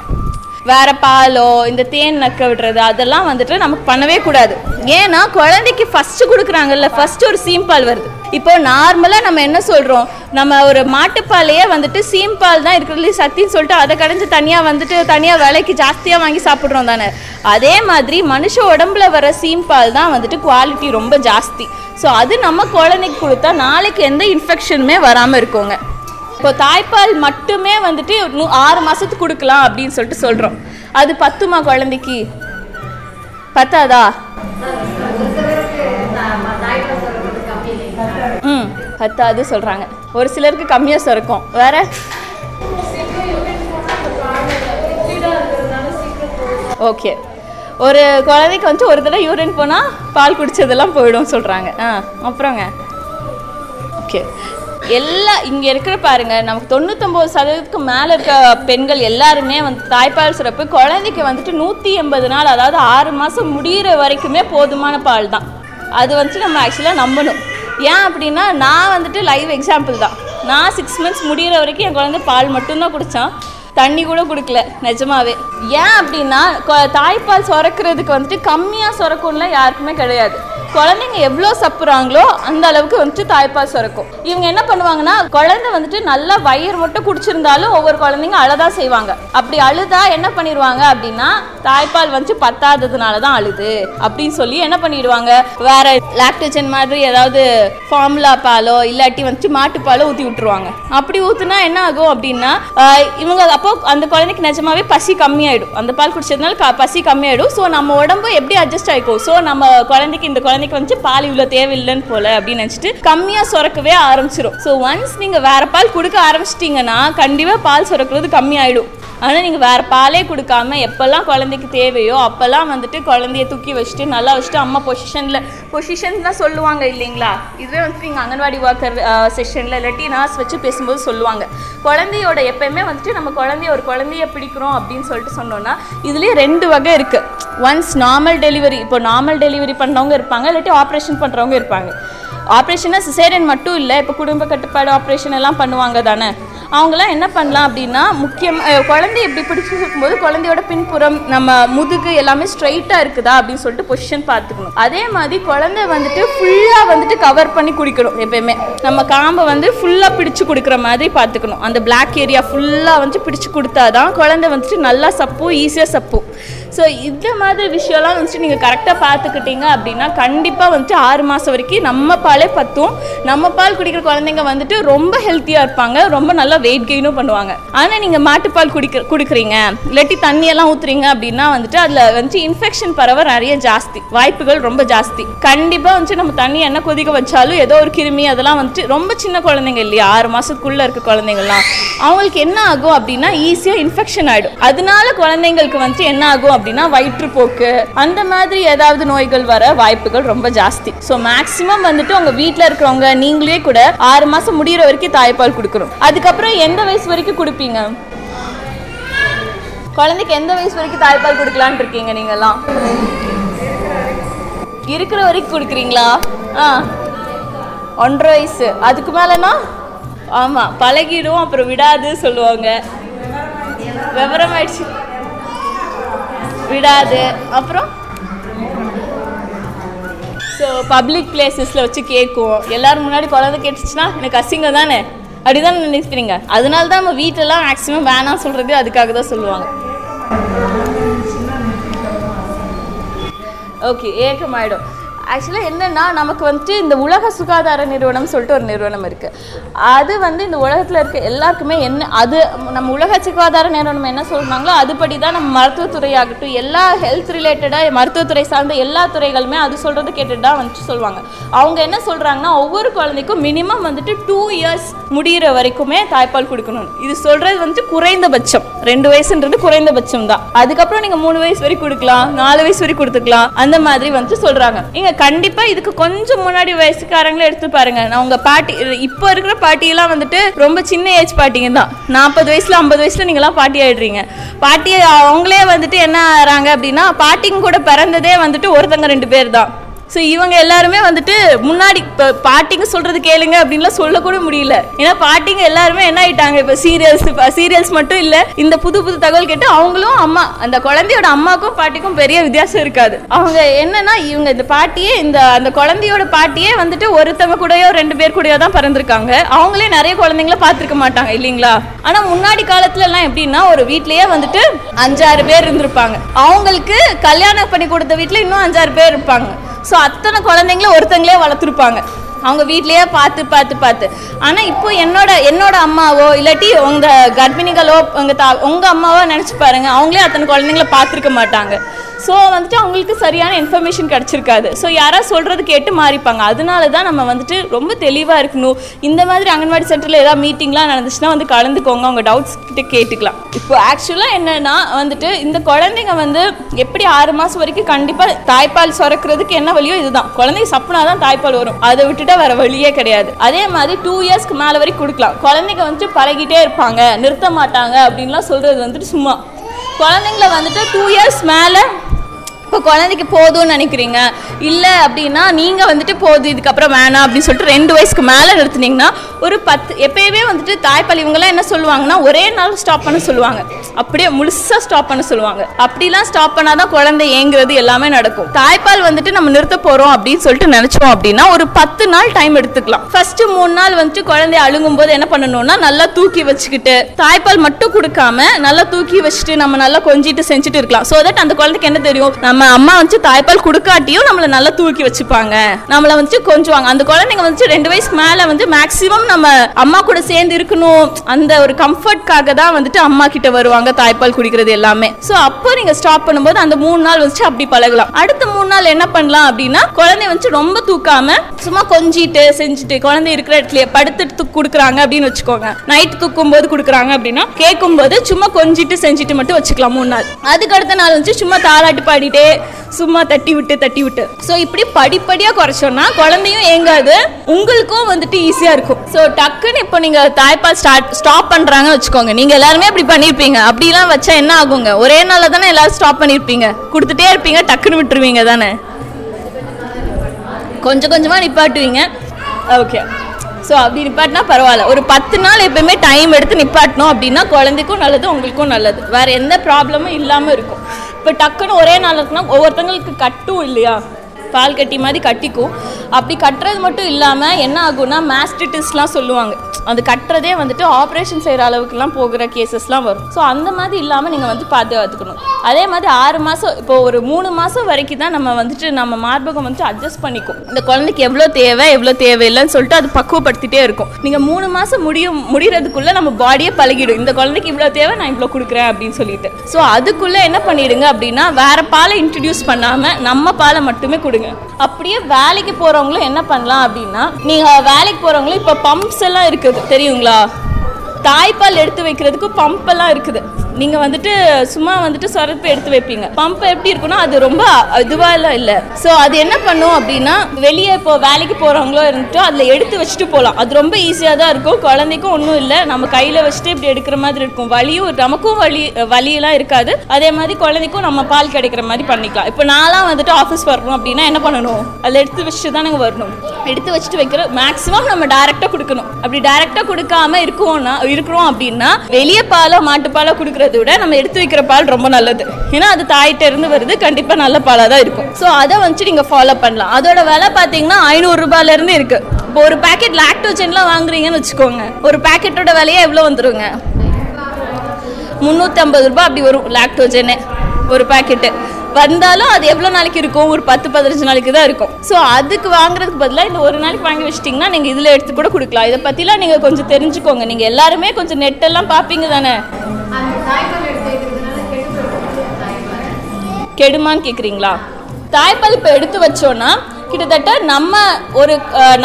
வேறு பாலோ இந்த தேன் நக்க விடுறது அதெல்லாம் வந்துட்டு நமக்கு பண்ணவே கூடாது. ஏன்னா குழந்தைக்கு ஃபஸ்ட்டு கொடுக்குறாங்கல்ல, ஃபஸ்ட்டு ஒரு சீம்பால் வருது. இப்போ நார்மலாக நம்ம என்ன சொல்கிறோம், நம்ம ஒரு மாட்டுப்பாலையே வந்துட்டு சீம்பால் தான் இருக்கிறதுல சத்தின்னு சொல்லிட்டு அதை கடைஞ்சி தனியாக வந்துட்டு தனியாக விலைக்கு ஜாஸ்தியாக வாங்கி சாப்பிட்றோம் தானே. அதே மாதிரி மனுஷ உடம்புல வர சீம்பால் தான் வந்துட்டு குவாலிட்டி ரொம்ப ஜாஸ்தி. ஸோ அது நம்ம குழந்தைக்கு கொடுத்தா நாளைக்கு எந்த இன்ஃபெக்ஷனுமே வராமல் இருக்கோங்க. இப்போ தாய்ப்பால் மட்டுமே வந்துட்டு ஆறு மாதத்துக்கு கொடுக்கலாம் அப்படின்னு சொல்லிட்டு சொல்கிறோம். அது பத்துமா குழந்தைக்கு? பத்தாதா? ம் பத்தாது சொல்கிறாங்க. ஒரு சிலருக்கு கம்மியாக சுரக்கும். வேற ஓகே, ஒரு குழந்தைக்கு வந்துட்டு ஒரு தடவை யூரின் போனால் பால் குடித்ததெல்லாம் போயிடும் சொல்கிறாங்க. ஆ அப்புறங்க ஓகே, எல்லா இங்கே இருக்கிற பாருங்கள், நமக்கு தொண்ணூத்தொம்பது சதவீதத்துக்கு மேலே இருக்க பெண்கள் எல்லாருமே வந்து தாய்ப்பால் சுரப்பு குழந்தைக்கு வந்துட்டு நூற்றி எண்பது நாள் அதாவது ஆறு மாதம் முடிகிற வரைக்குமே போதுமான பால் தான். அது வந்துட்டு நம்ம ஆக்சுவலாக நம்பணும். ஏன் அப்படின்னா, நான் வந்துட்டு லைவ் எக்ஸாம்பிள் தான். நான் சிக்ஸ் மந்த்ஸ் முடிகிற வரைக்கும் என் குழந்தை பால் மட்டும்தான் குடித்தான், தண்ணி கூட கொடுக்கல நிஜமாவே. ஏன் அப்படின்னா, தாய்ப்பால் சுரக்கிறதுக்கு வந்துட்டு கம்மியாக சுரக்கும்லாம் யாருக்குமே கிடையாது. குழந்தைங்க எவ்வளோ சப்புறாங்களோ அந்த அளவுக்கு வந்துட்டு தாய்ப்பால் சுரக்கும். இவங்க என்ன பண்ணுவாங்கன்னா, குழந்தை வந்துட்டு நல்லா வயிறு மட்டும் குடிச்சிருந்தாலும் ஒவ்வொரு குழந்தைங்க அழுதா செய்வாங்க. அப்படி அழுதா என்ன பண்ணிடுவாங்க அப்படின்னா, தாய்ப்பால் வந்துட்டு பத்தாததுனால தான் அழுது அப்படின்னு சொல்லி என்ன பண்ணிடுவாங்க, வேற லாக்டோஜன் மாதிரி ஏதாவது ஃபார்முலா பாலோ இல்லாட்டி வந்துட்டு மாட்டுப்பாலோ ஊற்றி விட்டுருவாங்க. அப்படி ஊற்றுனா என்ன ஆகும் அப்படின்னா, இவங்க அப்போ அந்த குழந்தைக்கு நிஜமாவே பசி கம்மியாயிடும். அந்த பால் குடிச்சதுனால பசி கம்மியாயிடும். ஸோ நம்ம உடம்பு எப்படி அட்ஜஸ்ட் ஆகிக்கும், ஸோ நம்ம குழந்தைக்கு இந்த குழந்தை வந்து பால் இவ்வளவு தேவையில்லைன்னு போல அப்படின்னு நினைச்சிட்டு கம்மியா சுரக்கவே ஆரம்பிச்சிடும். ஸோ ஒன்ஸ் நீங்க வேற பால் கொடுக்க ஆரம்பிச்சிட்டீங்கன்னா கண்டிப்பா பால் சுரக்கிறது கம்மி ஆயிடும். ஆனா நீங்க வேற பாலே கொடுக்காம எப்பெல்லாம் குழந்தைக்கு தேவையோ அப்பெல்லாம் வந்துட்டு குழந்தைய தூக்கி வச்சுட்டு நல்லா வச்சுட்டு அம்மா பொசிஷன்ல பொசிஷன் தான் சொல்லுவாங்க இல்லைங்களா. இதுவே வந்துட்டு நீங்க அங்கன்வாடி ஒர்க்கர் செஷன்ல இல்லாட்டி நர்ஸ் வச்சு பேசும்போது சொல்லுவாங்க, குழந்தையோட எப்பயுமே வந்துட்டு நம்ம குழந்தைய ஒரு குழந்தைய பிடிக்கிறோம் அப்படின்னு சொல்லிட்டு சொன்னோம்னா இதுலயே ரெண்டு வகை இருக்கு. ஒன்ஸ் நார்மல் டெலிவரி, இப்போ நார்மல் டெலிவரி பண்ணவங்க இருப்பாங்க, இல்லாட்டி ஆப்ரேஷன் பண்றவங்க இருப்பாங்க. ஆப்ரேஷன்னா சிசேரியன் மட்டும் இல்லை, இப்போ குடும்ப கட்டுப்பாடு ஆப்ரேஷன் எல்லாம் பண்ணுவாங்க தானே. அவங்களாம் என்ன பண்ணலாம் அப்படின்னா, முக்கியமாக குழந்தைய எப்படி பிடிச்சிருக்கும்போது குழந்தையோட பின்புறம் நம்ம முதுகு எல்லாமே ஸ்ட்ரைட்டாக இருக்குதா அப்படின்னு சொல்லிட்டு பொசிஷன் பார்த்துக்கணும். அதே மாதிரி குழந்தை வந்துட்டு ஃபுல்லாக வந்துட்டு கவர் பண்ணி குடிக்கணும். எப்பயுமே நம்ம காம்பை வந்து ஃபுல்லாக பிடிச்சி கொடுக்குற மாதிரி பார்த்துக்கணும். அந்த பிளாக் ஏரியா ஃபுல்லாக வந்துட்டு பிடிச்சி கொடுத்தா தான் குழந்தை வந்துட்டு நல்லா சப்பும், ஈஸியாக சப்பும். ஸோ இந்த மாதிரி விஷயம்லாம் வந்துட்டு நீங்கள் கரெக்டாக பார்த்துக்கிட்டீங்க அப்படின்னா கண்டிப்பாக வந்துட்டு ஆறு மாதம் வரைக்கும் நம்ம பாலே பத்தும். நம்ம பால் குடிக்கிற குழந்தைங்க வந்துட்டு ரொம்ப ஹெல்த்தியாக இருப்பாங்க, ரொம்ப நல்லா வெயிட் கெயினும் பண்ணுவாங்க. ஆனால் நீங்கள் மாட்டுப்பால் குடிக்க குடிக்கிறீங்க இல்லாட்டி தண்ணியெல்லாம் ஊற்றுறீங்க அப்படின்னா வந்துட்டு அதில் வந்துட்டு இன்ஃபெக்ஷன் பரவ நிறைய ஜாஸ்தி வாய்ப்புகள் ரொம்ப ஜாஸ்தி. கண்டிப்பாக வந்துட்டு நம்ம தண்ணி என்ன கொதிக்க வச்சாலும் ஏதோ ஒரு கிருமி அதெல்லாம் வந்துட்டு ரொம்ப சின்ன குழந்தைங்க இல்லையா, ஆறு மாதத்துக்குள்ளே இருக்க குழந்தைங்கள்லாம் அவங்களுக்கு என்ன ஆகும் அப்படின்னா ஈஸியாக இன்ஃபெக்ஷன் ஆகிடும். அதனால குழந்தைங்களுக்கு வந்துட்டு என்ன ஆகும் அப்படின்னா வயிற்றுப்போக்கு அந்த மாதிரி ஏதாவது நோய்கள் வர வாய்ப்புகள் ரொம்ப ஜாஸ்தி. ஸோ மேக்ஸிமம் வந்துட்டு உங்க வீட்டில் இருக்கிறவங்க நீங்களே கூட ஆறு மாசம் முடிகிற வரைக்கும் தாய்ப்பால் கொடுக்கணும். அதுக்கப்புறம் எந்த வயசு வரைக்கும் கொடுப்பீங்க? குழந்தைக்கு எந்த வயசு வரைக்கும் தாய்ப்பால் கொடுக்கலான்னு இருக்கீங்க நீங்கள்லாம்? இருக்கிற வரைக்கும் கொடுக்குறீங்களா? ஆ, ஒன்றரை வயசு. அதுக்கு மேலேனா? ஆமாம், பழகிடும், அப்புறம் விடாது சொல்லுவாங்க. விவரம் ஆயிடுச்சு, விடாது. அப்புறம் ஸோ பப்ளிக் பிளேசஸில் வச்சு கேட்கும். எல்லோரும் முன்னாடி குழந்தை கேட்டுச்சுன்னா எனக்கு அசிங்கம் தானே, அப்படி தான் நினைக்கிறீங்க. அதனால தான் நம்ம வீட்டெல்லாம் மேக்ஸிமம் வேணாம் சொல்கிறது, அதுக்காக தான் சொல்லுவாங்க. ஓகே, ஏக்கமாயிடும். ஆக்சுவலாக என்னென்னா, நமக்கு வந்துட்டு இந்த உலக சுகாதார நிறுவனம் சொல்லிட்டு ஒரு நிறுவனம் இருக்குது. அது வந்து இந்த உலகத்தில் இருக்க எல்லாருக்குமே என்ன அது நம்ம உலக சுகாதார நிறுவனம் என்ன சொல்கிறாங்களோ அதுபடி தான் நம்ம மருத்துவத்துறையாகட்டும், எல்லா ஹெல்த் ரிலேட்டடாக மருத்துவத்துறை சார்ந்த எல்லா துறைகளுமே அது சொல்கிறது கேட்டுட்டு தான் வந்துட்டு சொல்லுவாங்க. அவங்க என்ன சொல்கிறாங்கன்னா, ஒவ்வொரு குழந்தைக்கும் மினிமம் வந்துட்டு டூ இயர்ஸ் முடிகிற வரைக்குமே தாய்ப்பால் கொடுக்கணும். இது சொல்கிறது வந்துட்டு குறைந்தபட்சம், ரெண்டு வயசுன்றது குறைந்தபட்சம் தான். அதுக்கப்புறம் நீங்கள் மூணு வயசு வரை கொடுக்கலாம், நாலு வயசு வரை கொடுத்துக்கலாம், அந்த மாதிரி வந்துட்டு சொல்கிறாங்க. இங்கே கண்டிப்பா இதுக்கு கொஞ்சம் முன்னாடி வயசுக்காரங்களே எடுத்து பாருங்க. நான் உங்க பாட்டி, இப்போ இருக்கிற பாட்டியெல்லாம் வந்துட்டு ரொம்ப சின்ன ஏஜ் பாட்டிங்க தான். நாற்பது வயசுல ஐம்பது வயசுல நீங்க எல்லாம் பாட்டி ஆயிடுறீங்க. பாட்டி அவங்களே வந்துட்டு என்ன ஆறாங்க அப்படின்னா, பாட்டிங்க கூட பிறந்ததே வந்துட்டு ஒருத்தங்க ரெண்டு பேர் தான். ஸோ இவங்க எல்லாருமே வந்துட்டு முன்னாடி இப்போ பாட்டிங்க சொல்கிறது கேளுங்க அப்படின்லாம் சொல்லக்கூட முடியல. ஏன்னா பாட்டிங்க எல்லாருமே என்ன ஆகிட்டாங்க, இப்போ சீரியல்ஸ் இப்போ சீரியல்ஸ் மட்டும் இல்லை, இந்த புது புது தகவல் கேட்டு அவங்களும் அம்மா, அந்த குழந்தையோட அம்மாக்கும் பாட்டிக்கும் பெரிய வித்தியாசம் இருக்காது. அவங்க என்னன்னா, இவங்க இந்த பாட்டியே இந்த அந்த குழந்தையோட பாட்டியே வந்துட்டு ஒருத்தவங்க கூடயோ ரெண்டு பேர் கூடயோ தான் பிறந்திருக்காங்க. அவங்களே நிறைய குழந்தைங்கள பார்த்துருக்க மாட்டாங்க இல்லைங்களா? ஆனால் முன்னாடி காலத்துலலாம் எப்படின்னா, ஒரு வீட்லேயே வந்துட்டு அஞ்சாறு பேர் இருந்திருப்பாங்க. அவங்களுக்கு கல்யாணம் பண்ணி கொடுத்த வீட்டில் இன்னும் அஞ்சாறு பேர் இருப்பாங்க. ஸோ அத்தனை குழந்தைங்கள ஒருத்தங்களே வளர்த்துருப்பாங்க, அவங்க வீட்லேயே பார்த்து பார்த்து பார்த்து. ஆனால் இப்போ என்னோட என்னோட அம்மாவோ இல்லாட்டி உங்கள் கர்ப்பிணிகளோ உங்கள் தா உங்கள் அம்மாவோ நினச்சி பாருங்க, அவங்களே அத்தனை குழந்தைங்கள பார்த்துருக்க மாட்டாங்க. ஸோ வந்துட்டு அவங்களுக்கு சரியான இன்ஃபர்மேஷன் கிடச்சிருக்காது. ஸோ யாராவது சொல்கிறது கேட்டு மாறிப்பாங்க. அதனால தான் நம்ம வந்துட்டு ரொம்ப தெளிவாக இருக்கணும். இந்த மாதிரி அங்கன்வாடி சென்டரில் ஏதாவது மீட்டிங்லாம் நடந்துச்சுன்னா வந்து கலந்துக்கோங்க, அவங்க டவுட்ஸ் கிட்ட கேட்டுக்கலாம். இப்போ ஆக்சுவலாக என்னென்னா வந்துட்டு, இந்த குழந்தைங்க வந்து எப்படி ஆறு மாதம் வரைக்கும் கண்டிப்பாக தாய்ப்பால் சுரக்கிறதுக்கு என்ன வழியோ இதுதான். குழந்தைங்க சப்புனா தான் தாய்ப்பால் வரும், அதை விட்டுட்டு வேறு வழியே கிடையாது. அதே மாதிரி டூ இயர்ஸ்க்கு மேலே வரைக்கும் கொடுக்கலாம். குழந்தைங்க வந்துட்டு பழகிட்டே இருப்பாங்க, நிறுத்த மாட்டாங்க அப்படின்லாம் சொல்கிறது வந்துட்டு சும்மா. குழந்தைங்கள வந்துட்டு டூ இயர்ஸ் மேலே இப்போ குழந்தைக்கு போதும்னு நினைக்கிறீங்க இல்லை அப்படின்னா, நீங்கள் வந்துட்டு போதும் இதுக்கப்புறம் வேணாம் அப்படின்னு சொல்லிட்டு ரெண்டு வயசுக்கு மேலே நிறுத்துனீங்கன்னா ஒரு பத்து எப்பயுமே வந்துட்டு தாய்ப்பால் இவங்கெல்லாம் என்ன சொல்லுவாங்கன்னா, ஒரே நாள் ஸ்டாப் பண்ண சொல்லுவாங்க, அப்படியே முழுசாக ஸ்டாப் பண்ண சொல்லுவாங்க. அப்படிலாம் ஸ்டாப் பண்ணால் தான் குழந்தை ஏங்குறது எல்லாமே நடக்கும். தாய்ப்பால் வந்துட்டு நம்ம நிறுத்த போகிறோம் அப்படின்னு சொல்லிட்டு நினச்சோம் அப்படின்னா ஒரு பத்து நாள் டைம் எடுத்துக்கலாம். ஃபஸ்ட்டு மூணு நாள் வந்துட்டு குழந்தைய அழுங்கும் போது என்ன பண்ணணும்னா, நல்லா தூக்கி வச்சுக்கிட்டு தாய்ப்பால் மட்டும் கொடுக்காம நல்லா தூக்கி வச்சுட்டு நம்ம நல்லா கொஞ்சிட்டு செஞ்சுட்டு இருக்கலாம். ஸோ தட் அந்த குழந்தைக்கு என்ன தெரியும், நம்ம அம்மா வந்து தாய்ப்பால் கொடுக்காட்டியும் நம்மளை நல்லா தூக்கி வச்சுப்பாங்க, நம்மளை வந்து கொஞ்சுவாங்க. அந்த குழந்தைங்க வந்து ரெண்டு வயசுக்கு மேலே வந்து மேக்ஸிமம் நம்ம அம்மா கூட சேர்ந்து இருக்கணும், அந்த ஒரு கம்ஃபர்ட்காக தான் வந்துட்டு அம்மா கிட்ட வருவாங்க தாய்ப்பால் குடிக்கிறது எல்லாமே. ஸோ அப்போ நீங்கள் ஸ்டாப் பண்ணும்போது அந்த மூணு நாள் வந்துட்டு அப்படி பழகலாம். அடுத்த மூணு நாள் என்ன பண்ணலாம் அப்படின்னா, குழந்தைய வந்து ரொம்ப தூக்காம சும்மா கொஞ்சிட்டு செஞ்சுட்டு, குழந்தை இருக்கிற இடத்துல படுத்துட்டு கொடுக்குறாங்க அப்படின்னு வச்சுக்கோங்க, நைட்டு தூக்கும் போது கொடுக்குறாங்க அப்படின்னா கேட்கும் போது சும்மா கொஞ்சிட்டு செஞ்சுட்டு மட்டும் வச்சுக்கலாம் மூணு நாள். அதுக்கு அடுத்த நாள் வந்து சும்மா தாலாட்டு பாடிட்டே சும்மா தட்டி விட்டு தட்டி விட்டு சோ இப்படி படிப்படியா குறைச்சோம்னா குழந்தையும் ஏங்காது, உங்களுக்கும் வந்துட்டு ஈஸியா இருக்கும். சோ டக்குன்னு இப்போ நீங்க தாய்ப்பால் ஸ்டார்ட் ஸ்டாப் பண்றாங்கன்னு வச்சுக்கோங்க, நீங்க எல்லாருமே இப்படி பண்ணிருப்பீங்க. அப்படிலாம் வச்சா என்ன ஆகுங்க, ஒரே நாள்ல தானே எல்லாரும் ஸ்டாப் பண்ணிருப்பீங்க, கொடுத்துட்டே இருப்பீங்க, டக்குன்னு விட்டுருவீங்க தானே, கொஞ்சம் கொஞ்சமா நிப்பாட்டுவீங்க. ஓகே, ஸோ அப்படி நிப்பாட்டினா பரவாயில்ல. ஒரு பத்து நாள் எப்பயுமே டைம் எடுத்து நிப்பாட்டணும் அப்படின்னா குழந்தைக்கும் நல்லது, உங்களுக்கும் நல்லது, வேற எந்த ப்ராப்ளமும் இல்லாமல் இருக்கும். இப்போ டக்குன்னு ஒரே நாள் இருக்குன்னா ஒவ்வொருத்தங்களுக்கு கட்டும் இல்லையா, பால் கட்டி மாதிரி கட்டிக்கும். அப்படி கட்டுறது மட்டும் இல்லாமல் என்ன ஆகும்னா, மாஸ்டிட்டிஸ்லாம் சொல்லுவாங்க, அது கட்டுறதே வந்துட்டு ஆப்ரேஷன் செய்கிற அளவுக்குலாம் போகிற கேசஸ்லாம் வரும். ஸோ அந்த மாதிரி இல்லாமல் நீங்கள் வந்து பாதுகாத்துக்கணும். அதே மாதிரி ஆறு மாதம் இப்போ ஒரு மூணு மாதம் வரைக்கும் தான் நம்ம வந்துட்டு நம்ம மார்பகம் வந்துட்டு அட்ஜஸ்ட் பண்ணிக்கும். இந்த குழந்தைக்கு எவ்வளோ தேவை எவ்வளோ தேவையில்லைன்னு சொல்லிட்டு அது பக்குவப்படுத்திட்டே இருக்கும். நீங்கள் மூணு மாதம் முடியும் முடிகிறதுக்குள்ளே நம்ம பாடியே பழகிடும், இந்த குழந்தைக்கு இவ்வளோ தேவை நான் இவ்வளோ கொடுக்குறேன் அப்படின்னு சொல்லிட்டு. ஸோ அதுக்குள்ளே என்ன பண்ணிடுங்க அப்படின்னா, வேறு பாலை இன்ட்ரடியூஸ் பண்ணாமல் நம்ம பாலை மட்டுமே கொடுங்க. அப்படியே வேலைக்கு போறவங்களும் என்ன பண்ணலாம் அப்படின்னா, நீங்க வேலைக்கு போறவங்களும் இப்ப பம்ப்ஸ் எல்லாம் இருக்குது தெரியுங்களா, தாய்ப்பால் எடுத்து வைக்கிறதுக்கு பம்ப் எல்லாம் இருக்குது. நீங்கள் வந்துட்டு சும்மா வந்துட்டு சொரப்பு எடுத்து வைப்பீங்க. பம்பை எப்படி இருக்குன்னா அது ரொம்ப இதுவாகலாம் இல்லை. ஸோ அது என்ன பண்ணும் அப்படின்னா, வெளியே இப்போ வேலைக்கு போகிறவங்களோ இருந்துட்டோ அதில் எடுத்து வச்சுட்டு போகலாம். அது ரொம்ப ஈஸியாக தான் இருக்கும். குழந்தைக்கும் ஒன்றும் இல்லை, நம்ம கையில் வச்சுட்டு இப்படி எடுக்கிற மாதிரி இருக்கும். வலியும் நமக்கும் வலி வலியெல்லாம் இருக்காது. அதே மாதிரி குழந்தைக்கும் நம்ம பால் கிடைக்கிற மாதிரி பண்ணிக்கலாம். இப்போ நான்லாம் வந்துட்டு ஆஃபீஸ் வரணும் அப்படின்னா என்ன பண்ணணும், அதில் எடுத்து வச்சுட்டு தான் நாங்கள் வரணும். எடுத்து வச்சுட்டு வைக்கிற மேக்ஸிமம் நம்ம டைரெக்டாக கொடுக்கணும். அப்படி டைரெக்டாக கொடுக்காம இருக்கோம்னா இருக்கிறோம் அப்படின்னா வெளியே பாலை மாட்டுப்பாலை கொடுக்கறத விட நம்ம எடுத்து வைக்கிற பால் ரொம்ப நல்லது. ஏன்னா அது தாயிட்ட இருந்து வருது, கண்டிப்பாக நல்ல பாலாக தான் இருக்கும். ஸோ அதை வந்துட்டு நீங்கள் ஃபாலோ பண்ணலாம். அதோட விலை பார்த்தீங்கன்னா ஐநூறு ரூபாயிலேருந்து இருக்குது. இப்போ ஒரு பேக்கெட் லாக்டோஜன்லாம் வாங்குறீங்கன்னு வச்சுக்கோங்க, ஒரு பேக்கெட்டோட விலையே எவ்வளோ வந்துடுங்க, முந்நூற்றம்பது ரூபாய் அப்படி வரும் லாக்டோஜனே ஒரு பேக்கெட்டு. வந்தாலும் அது எவ்வளோ நாளைக்கு இருக்கும், ஒரு பத்து பதினஞ்சு நாளைக்கு தான் இருக்கும். ஸோ அதுக்கு வாங்குறதுக்கு பதிலாக இந்த ஒரு நாளைக்கு வாங்கி வச்சிட்டிங்கன்னா நீங்கள் இதில் எடுத்து கூட கொடுக்கலாம். இதை பற்றிலாம் நீங்கள் கொஞ்சம் தெரிஞ்சுக்கோங்க. நீங்கள் எல்லாருமே கொஞ்சம் நெட்டெல்லாம் பார்ப்பீங்க தானே. கெடுமான்னு கேட்குறீங்களா? தாய்ப்பால் இப்போ எடுத்து வச்சோன்னா கிட்டத்தட்ட நம்ம ஒரு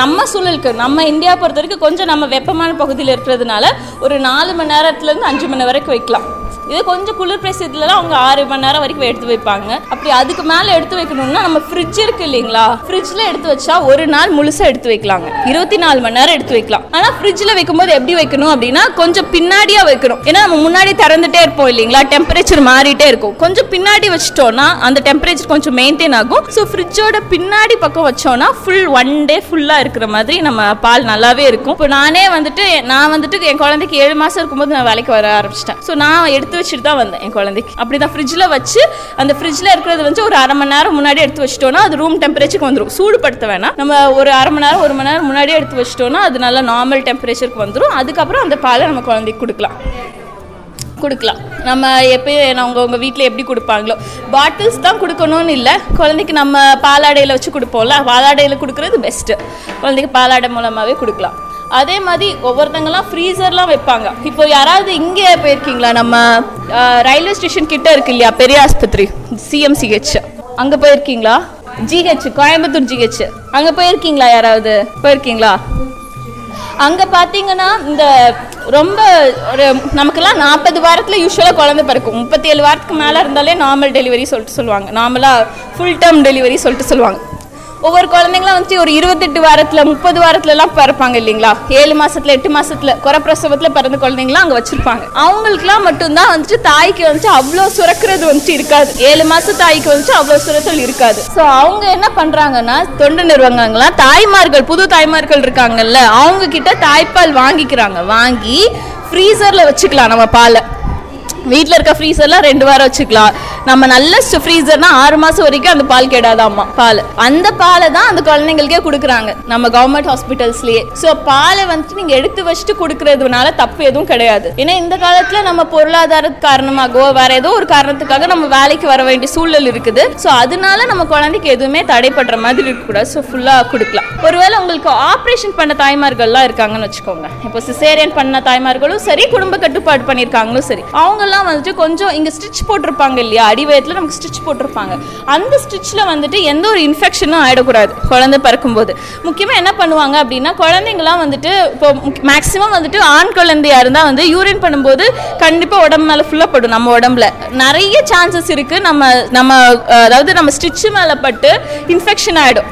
நம்ம சூழலுக்கு, நம்ம இந்தியா பொறுத்த வரைக்கும் கொஞ்சம் நம்ம வெப்பமான பகுதியில் இருக்கிறதுனால ஒரு நாலு மணி நேரத்துலேருந்து அஞ்சு மணி நேரம் வரைக்கும் வைக்கலாம். இது கொஞ்சம் குளிர் பிரதேசத்துலலாம் அவங்க ஆறு மணி நேரம் வரைக்கும் எடுத்து வைப்பாங்க. அப்படி அதுக்கு மேலே எடுத்து வைக்கணும்னா நம்ம ஃப்ரிட்ஜ் இருக்கு இல்லைங்களா, ஃப்ரிட்ஜில் எடுத்து வச்சா ஒரு நாள் முழுசாக எடுத்து வைக்கலாங்க, இருபத்தி நாலு மணி நேரம் எடுத்து வைக்கலாம். ஆனால் ஃப்ரிட்ஜில் வைக்கும்போது எப்படி வைக்கணும் அப்படின்னா கொஞ்சம் பின்னாடியாக வைக்கணும். ஏன்னா நம்ம முன்னாடி திறந்துட்டே இருப்போம் இல்லைங்களா, டெம்பரேச்சர் மாறிட்டே இருக்கும். கொஞ்சம் பின்னாடி வச்சிட்டோம்னா அந்த டெம்பரேச்சர் கொஞ்சம் மெயின்டைன் ஆகும். ஸோ ஃப்ரிட்ஜோட பின்னாடி பக்கம் வச்சோம்னா ஃபுல் ஒன் டே ஃபுல்லாக இருக்கிற மாதிரி நம்ம பால் நல்லாவே இருக்கும். இப்போ நானே வந்துட்டு நான் வந்துட்டு என் குழந்தைக்கு ஏழு மாதம் இருக்கும்போது நான் வேலைக்கு வர ஆரம்பிச்சிட்டேன். ஸோ நான் எடுத்து வச்சுட்டு தான் வந்தேன் என் குழந்தைக்கு. அப்படிதான் ஃப்ரிட்ஜில் வச்சு அந்த ஃப்ரிட்ஜில் இருக்கிறது வந்து ஒரு அரை மணி நேரம் முன்னாடி எடுத்து வச்சிட்டோம்னா அது ரூம் டெம்பரேச்சருக்கு வந்துடும். சூடுபடுத்த வேணாம், நம்ம ஒரு அரை மணி நேரம் ஒரு மணி நேரம் முன்னாடியே எடுத்து வச்சிட்டோம்னா அது நல்லா நார்மல் டெம்பரேச்சருக்கு வந்துடும். அதுக்கப்புறம் அந்த பாலை நம்ம குழந்தைக்கு கொடுக்கலாம் கொடுக்கலாம் நம்ம எப்போயும் அவங்க உங்கள் வீட்டில் எப்படி கொடுப்பாங்களோ பாட்டில்ஸ் தான் கொடுக்கணும்னு இல்லை. குழந்தைக்கு நம்ம பாலாடையில் வச்சு கொடுப்போம்ல, பாலாடையில் கொடுக்குறது பெஸ்ட்டு. குழந்தைக்கு பாலாடை மூலமாகவே கொடுக்கலாம். அதே மாதிரி ஒவ்வொருத்தங்கலாம் ஃப்ரீசர்லாம் வைப்பாங்க. இப்போ யாராவது இங்கே போயிருக்கீங்களா, நம்ம ரயில்வே ஸ்டேஷன் கிட்ட இருக்கு இல்லையா பெரிய ஆஸ்பத்திரி, சிஎம்சிஹெச், அங்கே போயிருக்கீங்களா? ஜிஹெச், கோயம்புத்தூர் ஜிஹெச், அங்கே போயிருக்கீங்களா? யாராவது போயிருக்கீங்களா? அங்கே பார்த்தீங்கன்னா இந்த ரொம்ப ஒரு நமக்கெல்லாம் நாற்பது வாரத்தில் யூஸ்வலாக குழந்தை பிறக்கும். முப்பத்தி ஏழு வாரத்துக்கு மேலே இருந்தாலே நார்மல் டெலிவரி சொல்லிட்டு சொல்லுவாங்க, நார்மலாக ஃபுல் டேர்ம் டெலிவரி சொல்லிட்டு சொல்லுவாங்க. ஒவ்வொரு குழந்தைங்களாம் வந்துட்டு ஒரு இருபத்தெட்டு வாரத்தில் முப்பது வாரத்துலலாம் பிறப்பாங்க இல்லைங்களா, ஏழு மாதத்தில் எட்டு மாதத்தில் குறப்பிரசவத்தில் பிறந்த குழந்தைங்களாம் அங்கே வச்சுருப்பாங்க. அவங்களுக்குலாம் மட்டும்தான் வந்துட்டு தாய்க்கு வந்துட்டு அவ்வளோ சுரக்கிறது வந்துட்டு இருக்காது. ஏழு மாத தாய்க்கு வந்துட்டு அவ்வளோ சுரத்தல் இருக்காது. ஸோ அவங்க என்ன பண்ணுறாங்கன்னா, தொண்டு நிறுவனங்கள்லாம் தாய்மார்கள், புது தாய்மார்கள் இருக்காங்கல்ல, அவங்கக்கிட்ட தாய்ப்பால் வாங்கிக்கிறாங்க. வாங்கி ஃப்ரீசரில் வச்சுக்கலாம். நம்ம பாலை வீட்டில் இருக்க ஃப்ரீசர்லாம் ரெண்டு வாரம் வச்சுக்கலாம். நம்ம நல்ல ஃப்ரீசர்னா ஆறு மாதம் வரைக்கும் அந்த பால் கெடாதாம்மா. பால் அந்த பாலை தான் அந்த குழந்தைங்களுக்கே கொடுக்குறாங்க நம்ம கவர்மெண்ட் ஹாஸ்பிட்டல்ஸ்லேயே. ஸோ பாலை வந்துட்டு நீங்கள் எடுத்து வச்சுட்டு கொடுக்குறதுனால தப்பு எதுவும் கிடையாது. ஏன்னா இந்த காலத்தில் நம்ம பொருளாதார காரணமாகவோ வேறு ஏதோ ஒரு காரணத்துக்காக நம்ம வேலைக்கு வர வேண்டிய சூழல் இருக்குது. ஸோ அதனால நம்ம குழந்தைக்கு எதுவுமே தடைப்படுற மாதிரி இருக்கக்கூடாது. ஸோ ஃபுல்லாக கொடுக்கலாம். ஒருவேளை உங்களுக்கு ஆப்ரேஷன் பண்ண தாய்மார்கள்லாம் இருக்காங்கன்னு வச்சுக்கோங்க, இப்போ சிசேரியன் பண்ண தாய்மார்களும் சரி, குடும்ப கட்டுப்பாடு பண்ணியிருக்காங்களும் சரி, அவங்க வந்துட்டு கொஞ்சம் இங்க ஸ்டிச் போட்டிருப்பாங்க இல்லையா, அடிவயத்துல நமக்கு ஸ்டிச் போட்டிருப்பாங்க. அந்த ஸ்டிச்ல வந்துட்டு எந்த ஒரு இன்ஃபெக்ஷனும் ஆயிடக்கூடாது குழந்தை பிறக்கும் போது. முக்கியமா என்ன பண்ணுவாங்க அப்படின்னா, குழந்தைங்கலாம் வந்துட்டு இப்போ மேக்ஸிமம் வந்துட்டு ஆண் குழந்தையா இருந்தா வந்து யூரின் பண்ணும்போது கண்டிப்பா உடம்பு மேல ஃபுல்லா படும். நம்ம உடம்புல நிறைய சான்சஸ் இருக்கு நம்ம நம்ம அதாவது நம்ம ஸ்டிச் மேல பட்டு இன்ஃபெக்ஷன் ஆயிடும்.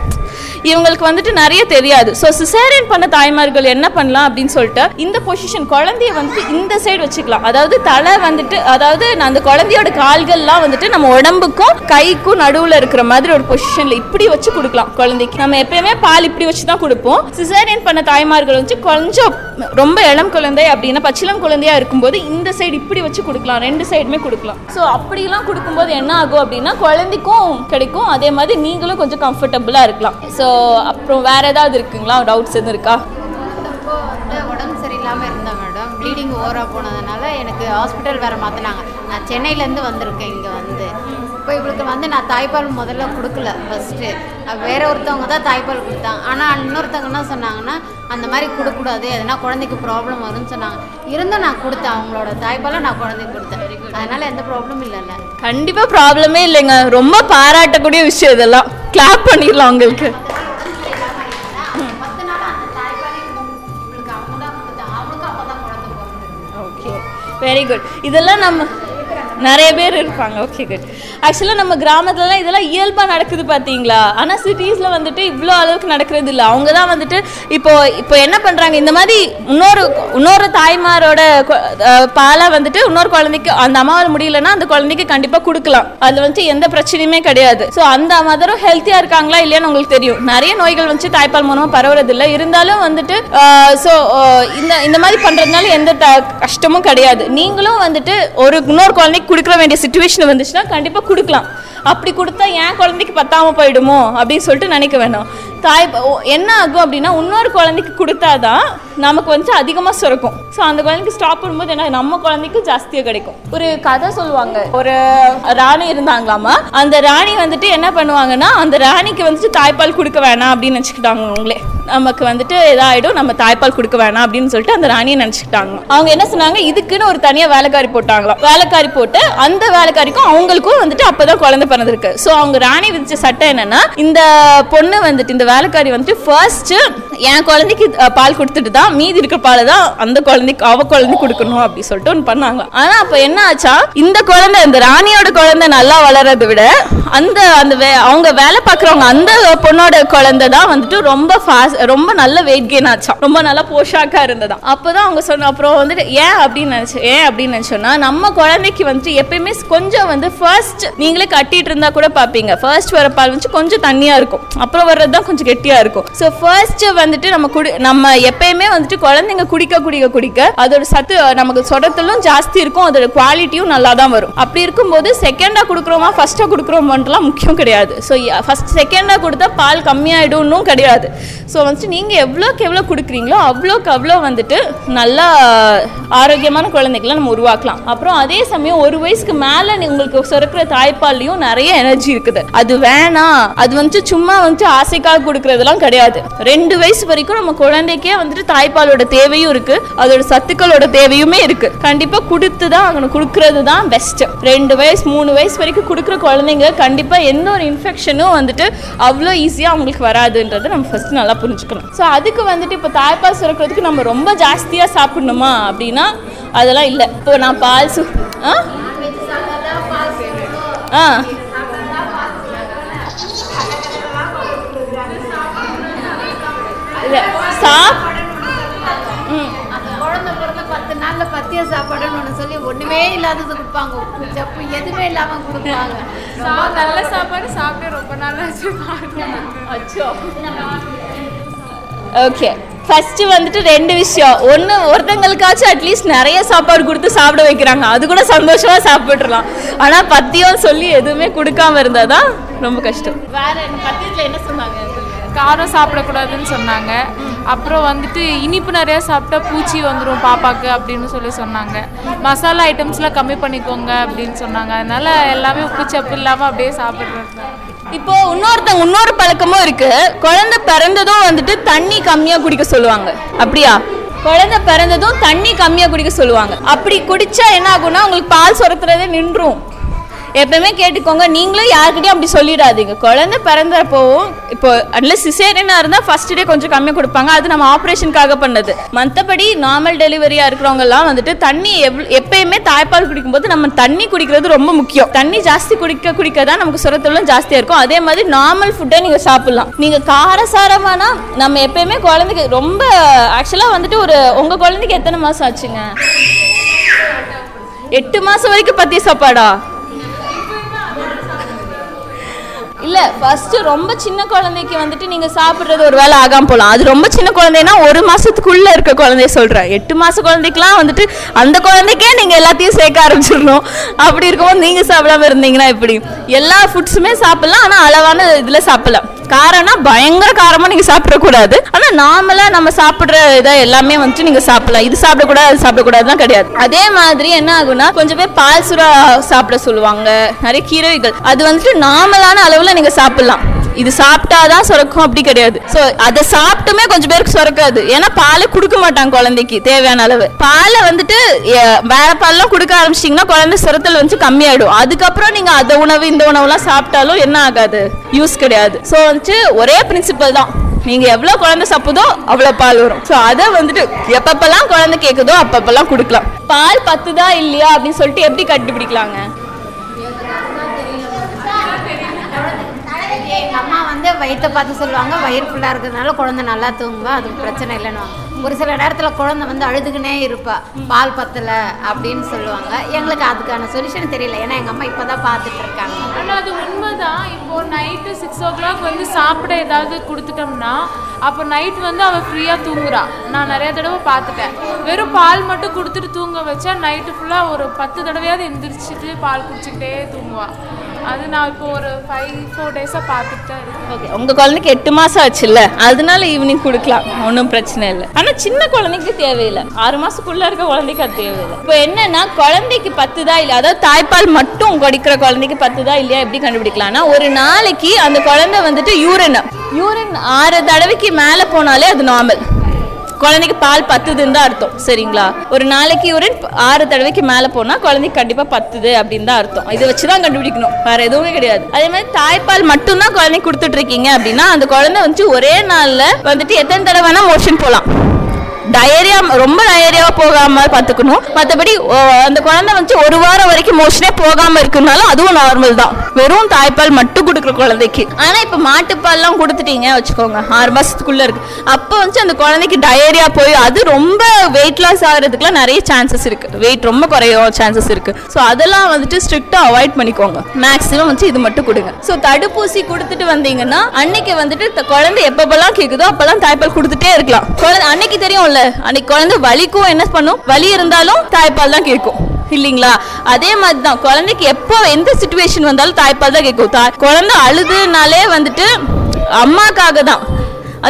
இவங்களுக்கு வந்துட்டு நிறைய தெரியாது. ஸோ சிசேரியன் பண்ண தாய்மார்கள் என்ன பண்ணலாம் அப்படின்னு சொல்லிட்டு, இந்த பொசிஷன் குழந்தைய வந்துட்டு இந்த சைடு வச்சுக்கலாம். அதாவது தலை வந்துட்டு அதாவது அந்த குழந்தையோட கால்கள்லாம் வந்துட்டு நம்ம உடம்புக்கும் கைக்கும் நடுவில் இருக்கிற மாதிரி ஒரு பொசிஷன்ல இப்படி வச்சு கொடுக்கலாம் குழந்தைக்கு. நம்ம எப்பயுமே பால் இப்படி வச்சு தான் கொடுப்போம். சிசேரியன் பண்ண தாய்மார்கள் வந்து கொஞ்சம் ரொம்ப இளம் குழந்தை அப்படின்னா பச்சிளம் குழந்தையா இருக்கும்போது இந்த சைடு இப்படி வச்சு கொடுக்கலாம், ரெண்டு சைடுமே கொடுக்கலாம். ஸோ அப்படிலாம் கொடுக்கும்போது என்ன ஆகும் அப்படின்னா குழந்தைக்கும் கிடைக்கும், அதே மாதிரி நீங்களும் கொஞ்சம் கம்ஃபர்டபுளா இருக்கலாம். ஸோ ஸோ அப்புறம் வேற ஏதாவது இருக்குங்களா, டவுட்ஸ் எதுவும் இருக்கா? உடம்பு சரியில்லாமல் இருந்தேன் மேடம், ப்ளீடிங் ஓவராக போனதுனால எனக்கு ஹாஸ்பிட்டல் வேறு மாற்றினாங்க. நான் சென்னையிலேருந்து வந்திருக்கேன் இங்கே வந்து. இப்போ இவளுக்கு வந்து நான் தாய்ப்பால் முதல்ல கொடுக்கல ஃபஸ்ட்டு, வேற ஒருத்தவங்க தான் தாய்ப்பால் கொடுத்தாங்க. ஆனால் இன்னொருத்தவங்க என்ன சொன்னாங்கன்னா, அந்த மாதிரி கொடுக்கூடாது, எதனா குழந்தைக்கு ப்ராப்ளம் வரும்னு சொன்னாங்க. இருந்தும் நான் கொடுத்தேன், அவங்களோட தாய்ப்பாலும் நான் குழந்தைக்கு கொடுத்தேன். அதனால எந்த ப்ராப்ளமும் இல்லைல்ல? கண்டிப்பாக ப்ராப்ளமே இல்லைங்க. ரொம்ப பாராட்டக்கூடிய விஷயம் இதெல்லாம். கிளாப் பண்ணிடலாம் உங்களுக்கு. Very good. இதெல்லாம் நம்ம நிறைய பேர் இருப்பாங்க. Okay good. ஆக்சுவலாக நம்ம கிராமத்துலலாம் இதெல்லாம் இயல்பாக நடக்குது பார்த்தீங்களா. ஆனால் சிட்டிஸில் வந்துட்டு இவ்வளோ அளவுக்கு நடக்கிறது இல்லை. அவங்க தான் வந்துட்டு இப்போ இப்போ என்ன பண்ணுறாங்க, இந்த மாதிரி இன்னொரு இன்னொரு தாய்மாரோட பாலை வந்துட்டு இன்னொரு குழந்தைக்கு அந்த அம்மாவால் முடியலன்னா அந்த குழந்தைக்கு கண்டிப்பாக கொடுக்கலாம். அது வந்துட்டு எந்த பிரச்சனையுமே கிடையாது. ஸோ அந்த மதரும் ஹெல்த்தியாக இருக்காங்களா இல்லையான்னு உங்களுக்கு தெரியும். நிறைய நோய்கள் வந்துட்டு தாய்ப்பால் மூலமாக பரவுறது இல்லை. இருந்தாலும் வந்துட்டு ஸோ இந்த இந்த மாதிரி பண்ணுறதுனால எந்த கஷ்டமும் கிடையாது. நீங்களும் வந்துட்டு ஒரு இன்னொரு குழந்தைக்கு கொடுக்க வேண்டிய சிச்சுவேஷன் வந்துச்சுன்னா கண்டிப்பாக கொடுக்கலாம். அப்படி கொடுத்தா என் குழந்தைக்கு பத்தாமல் போயிடுமோ அப்படின்னு சொல்லிட்டு நினைக்க வேணாம். தாய் என்ன ஆகும் அப்படின்னா இன்னொரு குழந்தைக்கு கொடுத்தாதான் நமக்கு வந்து அதிகமாக சுரக்கும். ஸோ அந்த குழந்தைக்கு ஸ்டாப் பண்ணும்போது என்ன, நம்ம குழந்தைக்கும் ஜாஸ்தியாக கிடைக்கும். ஒரு கதை சொல்லுவாங்க, ஒரு ராணி இருந்தாங்களாமா. அந்த ராணி வந்துட்டு என்ன பண்ணுவாங்கன்னா, அந்த ராணிக்கு வந்துட்டு தாய்ப்பால் கொடுக்க வேணாம் அப்படின்னு நினச்சிக்கிட்டாங்க. அவங்களே நமக்கு வந்துட்டு இதாகிடும், நம்ம தாய்ப்பால் கொடுக்க வேணாம் அப்படின்னு சொல்லிட்டு அந்த ராணியை நினச்சிக்கிட்டாங்க. அவங்க என்ன சொன்னாங்க, இதுக்குன்னு ஒரு தனியாக வேலைக்காரி போட்டாங்களாம். வேலைக்காரி போட்டு அந்த வேலைக்காரிக்கும் அவங்களுக்கும் வந்துட்டு அப்போ தான் குழந்தை பிறந்திருக்கு. ஸோ அவங்க ராணி விதிச்ச சட்டம் என்னன்னா, இந்த பொண்ணு வந்துட்டு இந்த வேலைக்காரி வந்துட்டு ஃபர்ஸ்ட் என் குழந்தைக்கு பால் கொடுத்துட்டு தான் மீதி இருக்கிற பாலை தான் அந்த குழந்தைக்கு அவ குழந்தைக்கு கொடுக்கணும் அப்படின்னு சொல்லிட்டு ஒன்று பண்ணாங்க. ஆனால் அப்போ என்ன ஆச்சா, இந்த குழந்தை இந்த ராணியோட குழந்தை நல்லா வளர்றதை விட அந்த அந்த அவங்க வேலை பார்க்குறவங்க அந்த பொண்ணோட குழந்தை தான் வந்துட்டு ரொம்ப ஃபாஸ்ட் ரொம்ப நல்ல வெயிட் கெயின் ஆச்சா, ரொம்ப நல்லா போஷாக்காக இருந்ததான். அப்போ தான் அவங்க சொன்ன அப்புறம் வந்துட்டு ஏன் அப்படின்னு நினச்சி ஏன் அப்படின்னு நினச்சோன்னா, நம்ம குழந்தைக்கு வந்துட்டு எப்பயுமே கொஞ்சம் வந்து ஃபர்ஸ்ட் நீங்களே கட்டிட்டு இருந்தா கூட பார்ப்பீங்க, ஃபர்ஸ்ட் வர பால் வந்துட்டு கொஞ்சம் தண்ணியாக இருக்கும், அப்புறம் வர்றது தான் கொஞ்சம் கெட்டியா இருக்கும். ஸோ ஃபர்ஸ்ட் வந்துட்டு நம்ம குடி நம்ம எப்பயுமே வந்துட்டு குழந்தைங்க குடிக்க குடிக்க குடிக்க அதோட சத்து நமக்கு சொரத்தலும் ஜாஸ்தி இருக்கும், அதோட குவாலிட்டியும் நல்லா தான் வரும். அப்படி இருக்கும்போது செகண்டா கொடுக்குறோமா ஃபர்ஸ்டா கொடுக்குறோமான்றலாம் முக்கியம் கிடையாது. ஸோ ஃபர்ஸ்ட் செகண்டா கொடுத்தா பால் கம்மியாயிடும்னும் கிடையாது. ஸோ வந்துட்டு நீங்க எவ்வளோக்கு எவ்வளோ கொடுக்குறீங்களோ அவ்வளோக்கு அவ்வளோ வந்துட்டு நல்லா ஆரோக்கியமான குழந்தைகள்லாம் நம்ம உருவாக்கலாம். அப்புறம் அதே சமயம் ஒரு வயசுக்கு மேல உங்களுக்கு சுரக்கிற தாய்ப்பால்லையும் நிறைய எனர்ஜி இருக்குது. அது வேணாம், அது வந்துட்டு சும்மா வந்துட்டு ஆசைக்காக கொடுக்கறதெல்லாம் கிடையாது. ரெண்டு வயசு வரைக்கும் நம்ம குழந்தைக்கே வந்துட்டு தாய்ப்பாலோட தேவையும் இருக்கு, அதோட சத்துக்களோட தேவையுமே இருக்கு. கண்டிப்பா கொடுத்துதான் அவங்க கொடுக்கறது தான் பெஸ்ட். ரெண்டு வயசு மூணு வயசு வரைக்கும் கொடுக்குற குழந்தைங்க கண்டிப்பா எந்த ஒரு இன்ஃபெக்ஷனும் வந்துட்டு அவ்வளோ ஈஸியா அவங்களுக்கு வராதுன்றதை நம்ம ஃபர்ஸ்ட் நல்லா புரிஞ்சுக்கணும். ஸோ அதுக்கு வந்துட்டு இப்போ தாய்ப்பால் சுரக்கிறதுக்கு நம்ம ரொம்ப ஜாஸ்தியா சாப்பிடணுமா அப்படின்னா அதெல்லாம் இல்லை. இப்போ நான் பால் சு ஆ ஆ ஓகே. ஃபர்ஸ்ட் வந்துட்டு ரெண்டு விஷயம். ஒன்று, ஒருத்தங்களுக்காச்சும் அட்லீஸ்ட் நிறைய சாப்பாடு கொடுத்து சாப்பிட வைக்கிறாங்க, அது கூட சந்தோஷமாக சாப்பிட்றலாம். ஆனால் பத்தியம் சொல்லி எதுவுமே கொடுக்காம இருந்தால் தான் ரொம்ப கஷ்டம். வேற பத்தியத்தில் என்ன சொன்னாங்க, காரம் சாப்பிடக்கூடாதுன்னு சொன்னாங்க. அப்புறம் வந்துட்டு இனிப்பு நிறையா சாப்பிட்டா பூச்சி வந்துடும் பாப்பாவுக்கு அப்படின்னு சொல்லி சொன்னாங்க. மசாலா ஐட்டம்ஸ்லாம் கம்மி பண்ணிக்கோங்க அப்படின்னு சொன்னாங்க. அதனால எல்லாமே உப்பு சப்பு இல்லாமல் அப்படியே சாப்பிட்றது. இப்போ இன்னொருத்தவங்க இன்னொரு பழக்கமும் இருக்கு, குழந்தை பிறந்ததும் வந்துட்டு தண்ணி கம்மியாக குடிக்க சொல்லுவாங்க. அப்படியா, குழந்தை பிறந்ததும் தண்ணி கம்மியாக குடிக்க சொல்லுவாங்க. அப்படி குடிச்சா என்ன ஆகும்னா உங்களுக்கு பால் சுரத்துறதே நின்றும். எப்பவுமே கேட்டுக்கோங்க, நீங்களும் யாருக்கிட்டையும் அப்படி சொல்லிடாதீங்க. குழந்தை பிறந்தப்போவும் இப்போ அட்லீஸ்ட் சிசேரியனா இருந்தால் ஃபர்ஸ்ட் டே கொஞ்சம் கம்மியாக கொடுப்பாங்க, அது நம்ம ஆப்ரேஷனுக்காக பண்ணது. மற்றபடி நார்மல் டெலிவரியாக இருக்கிறவங்க எல்லாம் வந்துட்டு தண்ணி எவ் எப்பயுமே தாய்ப்பால் குடிக்கும்போது நம்ம தண்ணி குடிக்கிறது ரொம்ப முக்கியம். தண்ணி ஜாஸ்தி குடிக்க குடிக்க தான் நமக்கு சுரத்தலும் ஜாஸ்தியாக இருக்கும். அதே மாதிரி நார்மல் ஃபுட்டை நீங்கள் சாப்பிட்லாம். நீங்கள் காரசாரமானா நம்ம எப்பயுமே குழந்தைக்கு ரொம்ப ஆக்சுவலாக வந்துட்டு ஒரு உங்கள் குழந்தைக்கு எத்தனை மாதம் ஆச்சுங்க? எட்டு மாதம் வரைக்கும் பத்திய சாப்பாடா? இல்லை, ஃபஸ்ட்டு ரொம்ப சின்ன குழந்தைக்கு வந்துட்டு நீங்கள் சாப்பிட்றது ஒரு வேலை ஆகாமல் போகலாம். அது ரொம்ப சின்ன குழந்தைன்னா ஒரு மாதத்துக்குள்ளே இருக்க குழந்தைய சொல்கிறேன். எட்டு மாத குழந்தைக்கெலாம் வந்துட்டு அந்த குழந்தைக்கே நீங்கள் எல்லாத்தையும் சேர்க்க ஆரம்பிச்சிடணும். அப்படி இருக்கும்போது நீங்கள் சாப்பிடாமல் இருந்தீங்கன்னா இப்படி எல்லா ஃபுட்ஸுமே சாப்பிட்லாம், ஆனால் அளவான இதில் சாப்பிட்லாம். காரம்னா பயங்கர காரமாக நீங்கள் சாப்பிடக்கூடாது, ஆனால் நார்மலாக நம்ம சாப்பிட்ற இதை எல்லாமே வந்துட்டு நீங்கள் சாப்பிடலாம். இது சாப்பிடக்கூடாது அது சாப்பிடக்கூடாதுலாம் கிடையாது. அதே மாதிரி என்ன ஆகும்னா கொஞ்சம் பேர் பால் சுறா சாப்பிட சொல்லுவாங்க, நிறைய கீரைகள். அது வந்துட்டு நார்மலான அளவில் நீங்கள் சாப்பிட்லாம். இது சாப்பிட்டாதான் சுரக்கும் அப்படி கிடையாது. ஸோ அதை சாப்பிட்டுமே கொஞ்சம் பேருக்கு சுரக்காது, ஏன்னா பாலை கொடுக்க மாட்டாங்க குழந்தைக்கு தேவையான அளவு. பாலை வந்துட்டு வேற பால்லாம் கொடுக்க ஆரம்பிச்சிங்கன்னா குழந்தை சுரத்தல் வந்து கம்மியாயிடும். அதுக்கப்புறம் நீங்க அந்த உணவு இந்த உணவுலாம் சாப்பிட்டாலும் என்ன ஆகாது, யூஸ் கிடையாது. ஸோ வந்துட்டு ஒரே பிரின்சிபல் தான். நீங்கள் எவ்வளோ குழந்தை சாப்பிடுதோ அவ்வளோ பால் வரும். ஸோ அதை வந்துட்டு எப்பப்பெல்லாம் குழந்தை கேட்குதோ அப்பப்பெல்லாம் கொடுக்கலாம். பால் பத்துதா இல்லையா அப்படின்னு சொல்லிட்டு எப்படி கண்டுபிடிக்கலாங்க? எங்கள் அம்மா வந்து வயிற்றை பார்த்து சொல்லுவாங்க, வயிறு ஃபுல்லாக இருக்கிறதுனால குழந்தை நல்லா தூங்குவா, அதுக்கு பிரச்சனை இல்லைன்னு. ஒரு சில நேரத்தில் குழந்தை வந்து அழுதுகினே இருப்பா, பால் பத்தலை அப்படின்னு சொல்லுவாங்க. எங்களுக்கு அதுக்கான சொல்யூஷன் தெரியல, ஏன்னா எங்கள் அம்மா இப்போ தான் பார்த்துட்டு இருக்காங்க. ஆனால் அது உண்மைதான். இப்போது நைட்டு சிக்ஸ் ஓ கிளாக் வந்து சாப்பிட ஏதாவது கொடுத்துட்டோம்னா அப்போ நைட் வந்து அவள் ஃப்ரீயாக தூங்குறா. நான் நிறைய தடவை பார்த்துட்டேன். வெறும் பால் மட்டும் கொடுத்துட்டு தூங்க வச்சா நைட்டு ஃபுல்லாக ஒரு பத்து தடவையாவது எந்திரிச்சிட்டு பால் குடிச்சிக்கிட்டே தூங்குவாள். அது நான் இப்போ ஒரு ஃபைவ் ஃபோர் டேஸாக பார்த்துட்டு தான் இருக்கேன். ஓகே, உங்கள் குழந்தைக்கு எட்டு மாதம் ஆச்சுல்ல, அதனால ஈவினிங் கொடுக்கலாம், ஒன்றும் பிரச்சனை இல்லை. ஆனால் சின்ன குழந்தைக்கு தேவையில்லை, ஆறு மாதத்துக்குள்ளே இருக்க குழந்தைக்கு அது தேவையில்லை. இப்போ என்னென்னா குழந்தைக்கு பத்துதா இல்லை, அதாவது தாய்ப்பால் மட்டும் குடிக்கிற குழந்தைக்கு பத்துதா இல்லையா எப்படி கண்டுபிடிக்கலாம்னா, ஒரு நாளைக்கு அந்த குழந்தை வந்துட்டு யூரின் யூரின் ஆறு தடவைக்கு மேலே போனாலே அது நார்மல். குழந்தைக்கு பால் பத்துதுன்னு தான் அர்த்தம், சரிங்களா? ஒரு நாளைக்கு யூரின் ஆறு தடவைக்கு மேலே போனால் குழந்தைக்கு கண்டிப்பாக பத்துது அப்படின்னு தான் அர்த்தம். இதை வச்சு தான் கண்டுபிடிக்கணும், வேறு எதுவுமே கிடையாது. அதே மாதிரி தாய்ப்பால் மட்டும்தான் குழந்தைக்கு கொடுத்துட்ருக்கீங்க அப்படின்னா அந்த குழந்தை வந்து ஒரே நாளில் வந்துட்டு எத்தனை தடவை வேணால் மோஷன் போகலாம். டயரியா, ரொம்ப டயரியாவாக போகாமல் பார்த்துக்கணும். மற்றபடி அந்த குழந்தை வந்து ஒரு வாரம் வரைக்கும் மோஷனே போகாமல் இருக்குனாலும் அதுவும் நார்மல் தான், வெறும் தாய்ப்பால் மட்டும் கொடுக்குற குழந்தைக்கு. ஆனால் இப்போ மாட்டுப்பால்லாம் கொடுத்துட்டீங்க வச்சுக்கோங்க, ஆறு மாதத்துக்குள்ளே இருக்குது, அப்போ வந்து அந்த குழந்தைக்கு டயரியா போய் அது ரொம்ப வெயிட் லாஸ் ஆகிறதுக்குலாம் நிறைய சான்சஸ் இருக்குது, வெயிட் ரொம்ப குறையும் சான்சஸ் இருக்குது. ஸோ அதெல்லாம் வந்துட்டு ஸ்ட்ரிக்டாக அவாய்ட் பண்ணிக்கோங்க, மேக்ஸிமம் வந்து இது மட்டும் கொடுங்க. ஸோ தடுப்பூசி கொடுத்துட்டு வந்தீங்கன்னா அன்னைக்கு வந்துட்டு குழந்தை எப்பப்பெல்லாம் கேட்குதோ அப்போல்லாம் தாய்ப்பால் கொடுத்துட்டே இருக்கலாம். குழந்தை அன்னைக்கு தெரியும்ல, அன்னைக்கு குழந்தை வலிக்கும், என்ன பண்ணும், வலி இருந்தாலும் தாய்ப்பால் தான் கேட்கும், இல்லைங்களா? அதே மாதிரி தான் குழந்தைக்கு எப்போ எந்த சிச்சுவேஷன் வந்தாலும் தாய்ப்பால் தான் கேட்கும். குழந்தை அழுதுனாலே வந்துட்டு அம்மாக்காக தான்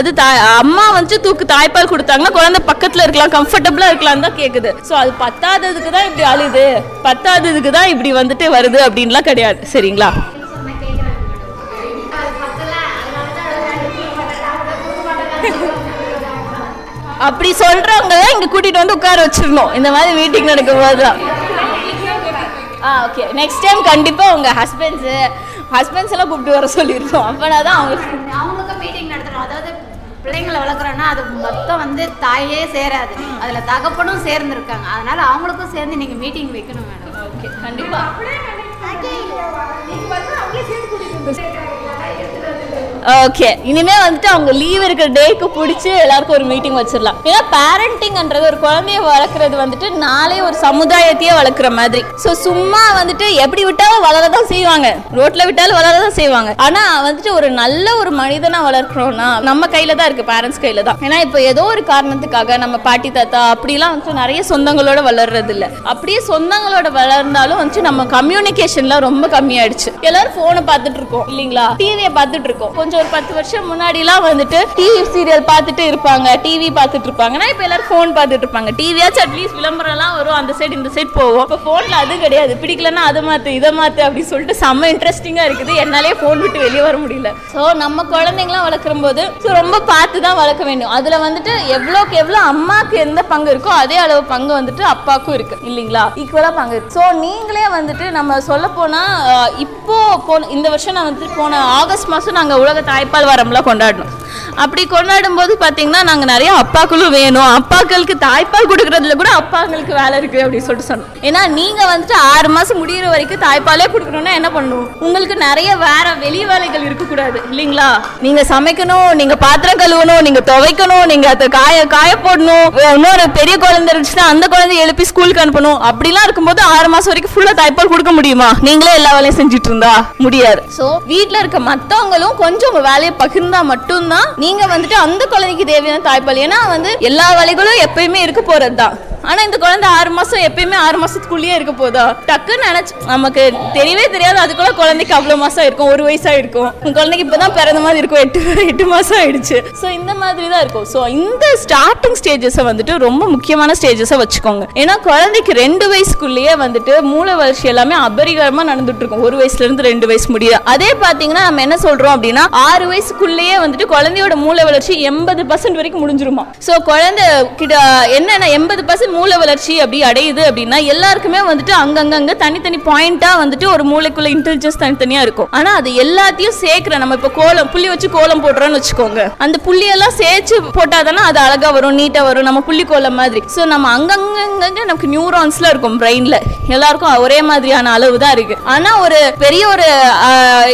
அது. தாய் அம்மா வந்து தூக்கு தாய்ப்பால் கொடுத்தாங்கன்னா குழந்தை பக்கத்தில் இருக்கலாம், கம்ஃபர்டபுளாக இருக்கலாம்னு தான் கேட்குது. ஸோ அது பத்தாததுக்கு தான் இப்படி அழுது, பத்தாததுக்கு தான் இப்படி வந்துட்டு வருது அப்படின்லாம் கிடையாது, சரிங்களா? அப்படி சொல்றவங்க இங்க கூட்டிட்டு வந்து உட்கார வச்சிடணும். இந்த மாதிரி மீட்டிங் நடக்கும் போதுதான் நெக்ஸ்ட் டைம் கண்டிப்பா உங்க ஹஸ்பண்ட்ஸ் ஹஸ்பண்ட்ஸ் எல்லாம் கூப்பிட்டு வர சொல்லிருக்கோம். அப்படின்னா தான் அவங்க அவங்களுக்கு மீட்டிங் நடத்தணும். அதாவது பிள்ளைங்களை வளர்க்குறோன்னா அது மொத்தம் வந்து தாயே சேராது, அதுல தகப்பனும் சேர்ந்து இருக்காங்க, அதனால அவங்களுக்கும் சேர்ந்து நீங்க மீட்டிங் வைக்கணும் மேடம். ஓகே, கண்டிப்பா. ஓகே, இனிமே வந்துட்டு அவங்க லீவ் இருக்கிற டேக்கு பிடிச்சி எல்லாருக்கும் ஒரு மீட்டிங் வச்சிடலாம். ஏன்னா பேரண்டிங்ன்றது ஒரு குழந்தைய வளர்க்குறது வந்துட்டு நாளே ஒரு சமுதாயத்தையே வளர்க்குற மாதிரி. ஸோ சும்மா வந்துட்டு எப்படி விட்டாலும் வளரதான் செய்வாங்க, ரோட்ல விட்டாலும் வளரதான் செய்வாங்க. ஆனால் வந்துட்டு ஒரு நல்ல ஒரு மனிதனா வளர்க்குறோம்னா நம்ம கையில தான் இருக்கு, பேரண்ட்ஸ் கையில தான். ஏன்னா இப்போ ஏதோ ஒரு காரணத்துக்காக நம்ம பாட்டி தாத்தா அப்படிலாம் வந்துட்டு நிறைய சொந்தங்களோட வளர்றது இல்லை. அப்படியே சொந்தங்களோட வளர்ந்தாலும் வந்துட்டு நம்ம கம்யூனிகேஷன்லாம் ரொம்ப கம்மியாயிடுச்சு. எல்லாரும் போனை பார்த்துட்டு இருக்கோம், இல்லைங்களா? டிவியை பார்த்துட்டு இருக்கோம். கொஞ்சம் ஒரு பத்து வருஷம் முன்னாடிலாம் வந்துட்டு டிவி சீரியல் பார்த்துட்டு இருப்பாங்க, டிவி பார்த்துட்டு இருப்பாங்கன்னா இப்போ எல்லாரும் ஃபோன் பார்த்துட்டு இருப்பாங்க. டிவியாச்சும் அட்லீஸ்ட் விளம்பரம்லாம் வரும், அந்த சைடு இந்த சைடு போவோம். இப்போ ஃபோனில் அது கிடையாது, பிடிக்கலன்னா அதை மாற்று இதை மாற்று அப்படின்னு சொல்லிட்டு செம்ம இன்ட்ரெஸ்டிங்காக இருக்குது. என்னாலே ஃபோன் விட்டு வெளியே வர முடியல. ஸோ நம்ம குழந்தைங்களாம் வளர்க்கும் போது ஸோ ரொம்ப பார்த்து தான் வளர்க்க வேண்டும். அதில் வந்துட்டு எவ்வளோக்கு எவ்வளோ அம்மாவுக்கு எந்த பங்கு இருக்கோ அதே அளவு பங்கு வந்துட்டு அப்பாவுக்கும் இருக்குது, இல்லைங்களா? ஈக்குவலாக பங்கு இருக்குது. ஸோ நீங்களே வந்துட்டு நம்ம சொல்ல போனால் இப்போது போன இந்த வருஷம் நான் வந்துட்டு போன ஆகஸ்ட் மாதம் நாங்கள் உலக தாய்ப்பால் வாரம்லாம் கொண்டாடணும். அப்படி கொண்டாடும் போது பார்த்தீங்கன்னா நாங்கள் நிறைய அப்பாக்களும் வேணும், அப்பாக்களுக்கு தாய்ப்பால் கொடுக்குறதுல கூட அப்பாக்களுக்கு வேலை இருக்குது அப்படின்னு சொல்லிட்டு சொன்னோம். ஏன்னா நீங்கள் வந்துட்டு ஆறு மாதம் முடிகிற வரைக்கும் தாய்ப்பாலே கொடுக்கணுன்னா என்ன பண்ணுவோம், உங்களுக்கு நிறைய வேறு வெளி வேலைகள் இருக்கக்கூடாது, இல்லைங்களா? நீங்கள் சமைக்கணும், நீங்கள் பாத்திரம் கழுவணும், நீங்கள் துவைக்கணும், நீங்கள் அதை காய காய போடணும், இன்னொரு பெரிய குழந்தை இருந்துச்சுன்னா அந்த குழந்தைய எழுப்பி ஸ்கூலுக்கு அனுப்பணும். அப்படிலாம் இருக்கும்போது ஆறு மாதம் வரைக்கும் ஃபுல்லாக தாய்ப்பால் கொடுக்க முடியுமா? நீங்களே எல்லா வேலையும் செஞ்சுட்டு இருந்தா முடியாது. ஸோ வீட்டில் இருக்க மற்றவங்களும் கொஞ்சம் உங்கள் வேலையை பகிர்ந்தா மட்டும்தான் நீங்கள் வந்துட்டு அந்த குழந்தைக்கு தேவையான தாய்ப்பால். ஏன்னா வந்து எல்லா வேலைகளும் எப்பயுமே இருக்க போகிறது தான். ஆனால் இந்த குழந்தை ஆறு மாதம் எப்பயுமே ஆறு மாதத்துக்குள்ளேயே இருக்க போதா? டக்குன்னு நினச்சி நமக்கு தெரியவே தெரியாது. அதுக்குள்ள குழந்தைக்கு அவ்வளோ மாதம் இருக்கும், ஒரு வயசாக இருக்கும். உங்கள் குழந்தைக்கு இப்போ தான் பிறந்த மாதிரி இருக்கும், எட்டு எட்டு மாதம் ஆயிடுச்சு. ஸோ இந்த மாதிரி தான் இருக்கும். ஸோ இந்த ஸ்டார்டிங் ஸ்டேஜஸை வந்துட்டு ரொம்ப முக்கியமான ஸ்டேஜஸை வச்சுக்கோங்க. ஏன்னா குழந்தைக்கு ரெண்டு வயசுக்குள்ளேயே வந்துட்டு மூளை வளர்ச்சி எல்லாமே அபரிகரமாக நடந்துட்டு இருக்கும். ஒரு வயசுலேருந்து ரெண்டு வயசு முடியும். அதே பார்த்தீங்கன்னா நம்ம என்ன சொல்கிறோம் அப்படின்னா ஆறு வயசுக்குள்ளேயே வந்துட்டு குழந்தையோட மூளை வளர்ச்சி எண்பது பர்சன்ட் வரைக்கும் முடிஞ்சிருமா. ஸோ குழந்தை கிட்ட என்னென்ன எண்பது பர்சன்ட் மூளை வளர்ச்சி அப்படி அடையுது அப்படின்னா எல்லாருக்குமே வந்துட்டு அங்கங்க தனித்தனி பாயிண்டா வந்துட்டு ஒரு மூளைக்குள்ள இன்டெலிஜென்ஸ் தனித்தனியா இருக்கும். ஆனா அது எல்லாத்தையும் சேர்க்கிற நம்ம இப்ப கோலம் புள்ளி வச்சு கோலம் போடுறோம்னு வச்சுக்கோங்க, அந்த புள்ளியெல்லாம் சேர்த்து போட்டாதானே அது அழகா வரும், நீட்டா வரும், நம்ம புள்ளி கோலம் மாதிரி. ஸோ நம்ம அங்கங்க நமக்கு நியூரான்ஸ்ல இருக்கும் பிரெயின்ல, எல்லாருக்கும் ஒரே மாதிரியான அளவு தான் இருக்கு. ஆனா ஒரு பெரிய ஒரு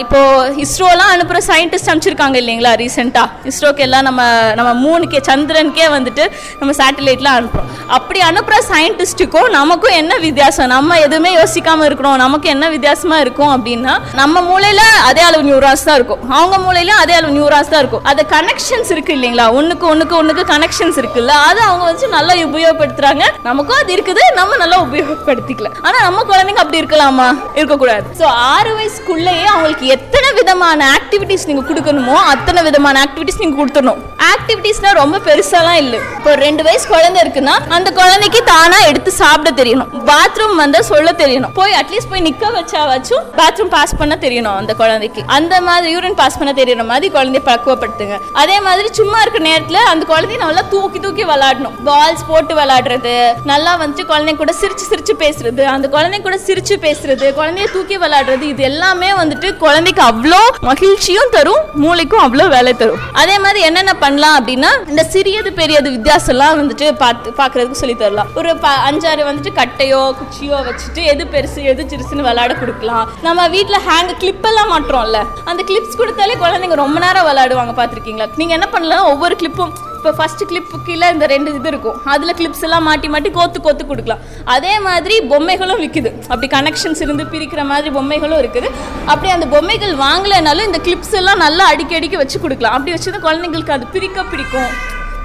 இப்போ இஸ்ரோலாம் அனுப்புற சயின்டிஸ்ட் அனுப்பிச்சிருக்காங்க இல்லைங்களா ரீசெண்டா, இஸ்ரோக்கு எல்லாம் நம்ம நம்ம மூணுக்கே சந்திரனுக்கே வந்துட்டு நம்ம சேட்டலைட்லாம் அனுப்புறோம். அப்படி அனுப்புற சயின்டிஸ்டுக்கும் நமக்கும் என்ன வித்தியாசம், நம்ம எதுவுமே யோசிக்காம இருக்கிறோம், நமக்கு என்ன வித்தியாசமா இருக்கும் அப்படின்னா நம்ம மூளையில அதே அளவு நியூரான்ஸ் தான் இருக்கும், அவங்க மூளையில அதே அளவு நியூரான்ஸ் தான் இருக்கும். அது கனெக்ஷன்ஸ் இருக்கு இல்லைங்களா, ஒண்ணுக்கு ஒண்ணுக்கு ஒண்ணுக்கு கனெக்ஷன்ஸ் இருக்குல்ல, அது அவங்க வந்து நல்லா உபயோகப்படுத்துறாங்க. நமக்கும் அது இருக்குது, நம்ம நல்லா உபயோகப்படுத்திக்கல. ஆனா நம்ம குழந்தைங்க அப்படி இருக்கலாமா, இருக்கக்கூடாது. ஸோ ஆறு வயசுக்குள்ளேயே அவங்களுக்கு எத்தனை விதமான ஆக்டிவிட்டிஸ் நீங்க கொடுக்கணுமோ அத்தனை விதமான ஆக்டிவிட்டிஸ் நீங்க கொடுத்துடணும். ஆக்டிவிட்டிஸ்னா ரொம்ப பெருசாலாம் இல்லை. இப்போ ரெண்டு வயசு குழந்தை இருக்குன்னா அந்த குழந்தைக்கு தானா எடுத்து சாப்பிட தெரியணும், பாத்ரூம் வந்தா சொல்ல தெரியணும், போய் அட்லீஸ்ட் போய் நிக்க வச்சாச்சும் பாத்ரூம் பாஸ் பண்ண தெரியணும் அந்த குழந்தைக்கு, அந்த மாதிரி யூரின் பாஸ் பண்ண தெரியற மாதிரி குழந்தைய பக்குவப்படுத்துங்க. அதே மாதிரி சும்மா இருக்கிற நேரத்துல அந்த குழந்தைய நல்லா தூக்கி தூக்கி விளையாடணும், பால்ஸ் போட்டு விளையாடுறது, நல்லா வந்துட்டு குழந்தை கூட சிரிச்சு சிரிச்சு பேசுறது, அந்த குழந்தை கூட சிரிச்சு பேசுறது, குழந்தைய தூக்கி விளையாடுறது, இது எல்லாமே வந்துட்டு குழந்தைக்கு அவ்வளோ மகிழ்ச்சியும் தரும், மூளைக்கும் அவ்வளோ வேலை தரும். அதே மாதிரி என்னென்ன பண்ணலாம் அப்படின்னா இந்த சிறியது பெரியது வித்தியாசம்லாம் வந்துட்டு பார்த்து பார்க்கறதுக்கு சொல்லி தரலாம். ஒரு அஞ்சாறு வந்துட்டு கட்டையோ குச்சியோ வச்சுட்டு எது பெருசு எது சிறுசுன்னு விளையாட கொடுக்கலாம். நம்ம வீட்டில் ஹேங் கிளிப்பெல்லாம் மாற்றோம்ல, அந்த கிளிப்ஸ் கொடுத்தாலே குழந்தைங்க ரொம்ப நேரம் விளையாடுவாங்க, பார்த்துருக்கீங்களா? நீங்கள் என்ன பண்ணலாம், ஒவ்வொரு கிளிப்பும் இப்போ ஃபர்ஸ்ட் கிளிப்பு கீழே இந்த ரெண்டு இது இருக்கும், அதில் கிளிப்ஸ் எல்லாம் மாட்டி மாட்டி கோத்து கோத்து கொடுக்கலாம். அதே மாதிரி பொம்மைகளும் விற்குது, அப்படி கனெக்ஷன்ஸ் இருந்து பிரிக்கிற மாதிரி பொம்மைகளும் இருக்குது. அப்படி அந்த பொம்மைகள் வாங்கலைனாலும் இந்த கிளிப்ஸ் எல்லாம் நல்லா அடிக்க அடிக்க வச்சு கொடுக்கலாம். அப்படி வச்சு தான் குழந்தைங்களுக்கு அது பிரிக்க பிடிக்கும்.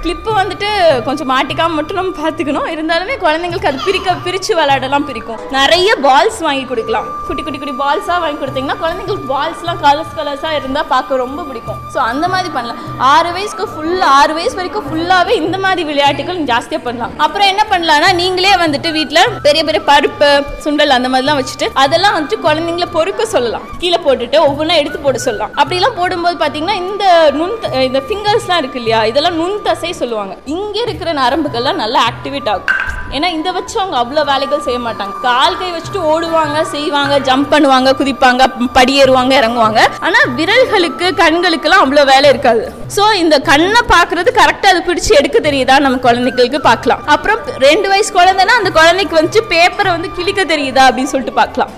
கிளிப்பு வந்துட்டு கொஞ்சம் மாட்டிக்காமல் மட்டும் நம்ம பார்த்துக்கணும், இருந்தாலுமே குழந்தைங்களுக்கு அது பிரிக்க பிரித்து விளையாடலாம் பிரிக்கும். நிறைய பால்ஸ் வாங்கி கொடுக்கலாம், குட்டி குட்டி குட்டி பால்ஸாக வாங்கி கொடுத்தீங்கன்னா குழந்தைங்களுக்கு பால்ஸ்லாம் கலர்ஸ் கலர்ஸாக இருந்தால் பார்க்க ரொம்ப பிடிக்கும். ஸோ அந்த மாதிரி பண்ணலாம். ஆறு வயசுக்கு ஃபுல் ஆறு வயசு வரைக்கும் ஃபுல்லாகவே இந்த மாதிரி விளையாட்டுகள் ஜாஸ்தியாக பண்ணலாம். அப்புறம் என்ன பண்ணலாம்னா நீங்களே வந்துட்டு வீட்டில் பெரிய பெரிய பருப்பு சுண்டல் அந்த மாதிரிலாம் வச்சுட்டு அதெல்லாம் வந்துட்டு குழந்தைங்கள பொறுக்க சொல்லலாம், கீழே போட்டுட்டு ஒவ்வொன்றா எடுத்து போட சொல்லலாம். அப்படிலாம் போடும்போது பார்த்தீங்கன்னா இந்த நுண் இந்த ஃபிங்கர்ஸ்லாம் இருக்கு இல்லையா, இதெல்லாம் நுண் தசை சொல்லுவாங்க, இங்க இருக்கிற நரம்புகள்லாம் நல்லா ஆக்டிவேட் ஆகும். ஏன்னா இதை வச்சு அவங்க அவ்வளோ வேலைகள் செய்ய மாட்டாங்க, கால் கை வச்சுட்டு ஓடுவாங்க, செய்வாங்க, ஜம்ப் பண்ணுவாங்க, குதிப்பாங்க, படியேறுவாங்க, இறங்குவாங்க. ஆனால் விரல்களுக்கு கண்களுக்குலாம் அவ்வளோ வேலை இருக்காது. ஸோ இந்த கண்ணை பார்க்குறது கரெக்டாக அது பிடிச்சி எடுக்க தெரியுதா நம்ம குழந்தைகளுக்கு பார்க்கலாம். அப்புறம் ரெண்டு வயசு குழந்தைன்னா அந்த குழந்தைக்கு வந்து பேப்பரை வந்து கிழிக்க தெரியுதா அப்படின்னு சொல்லிட்டு பார்க்கலாம்,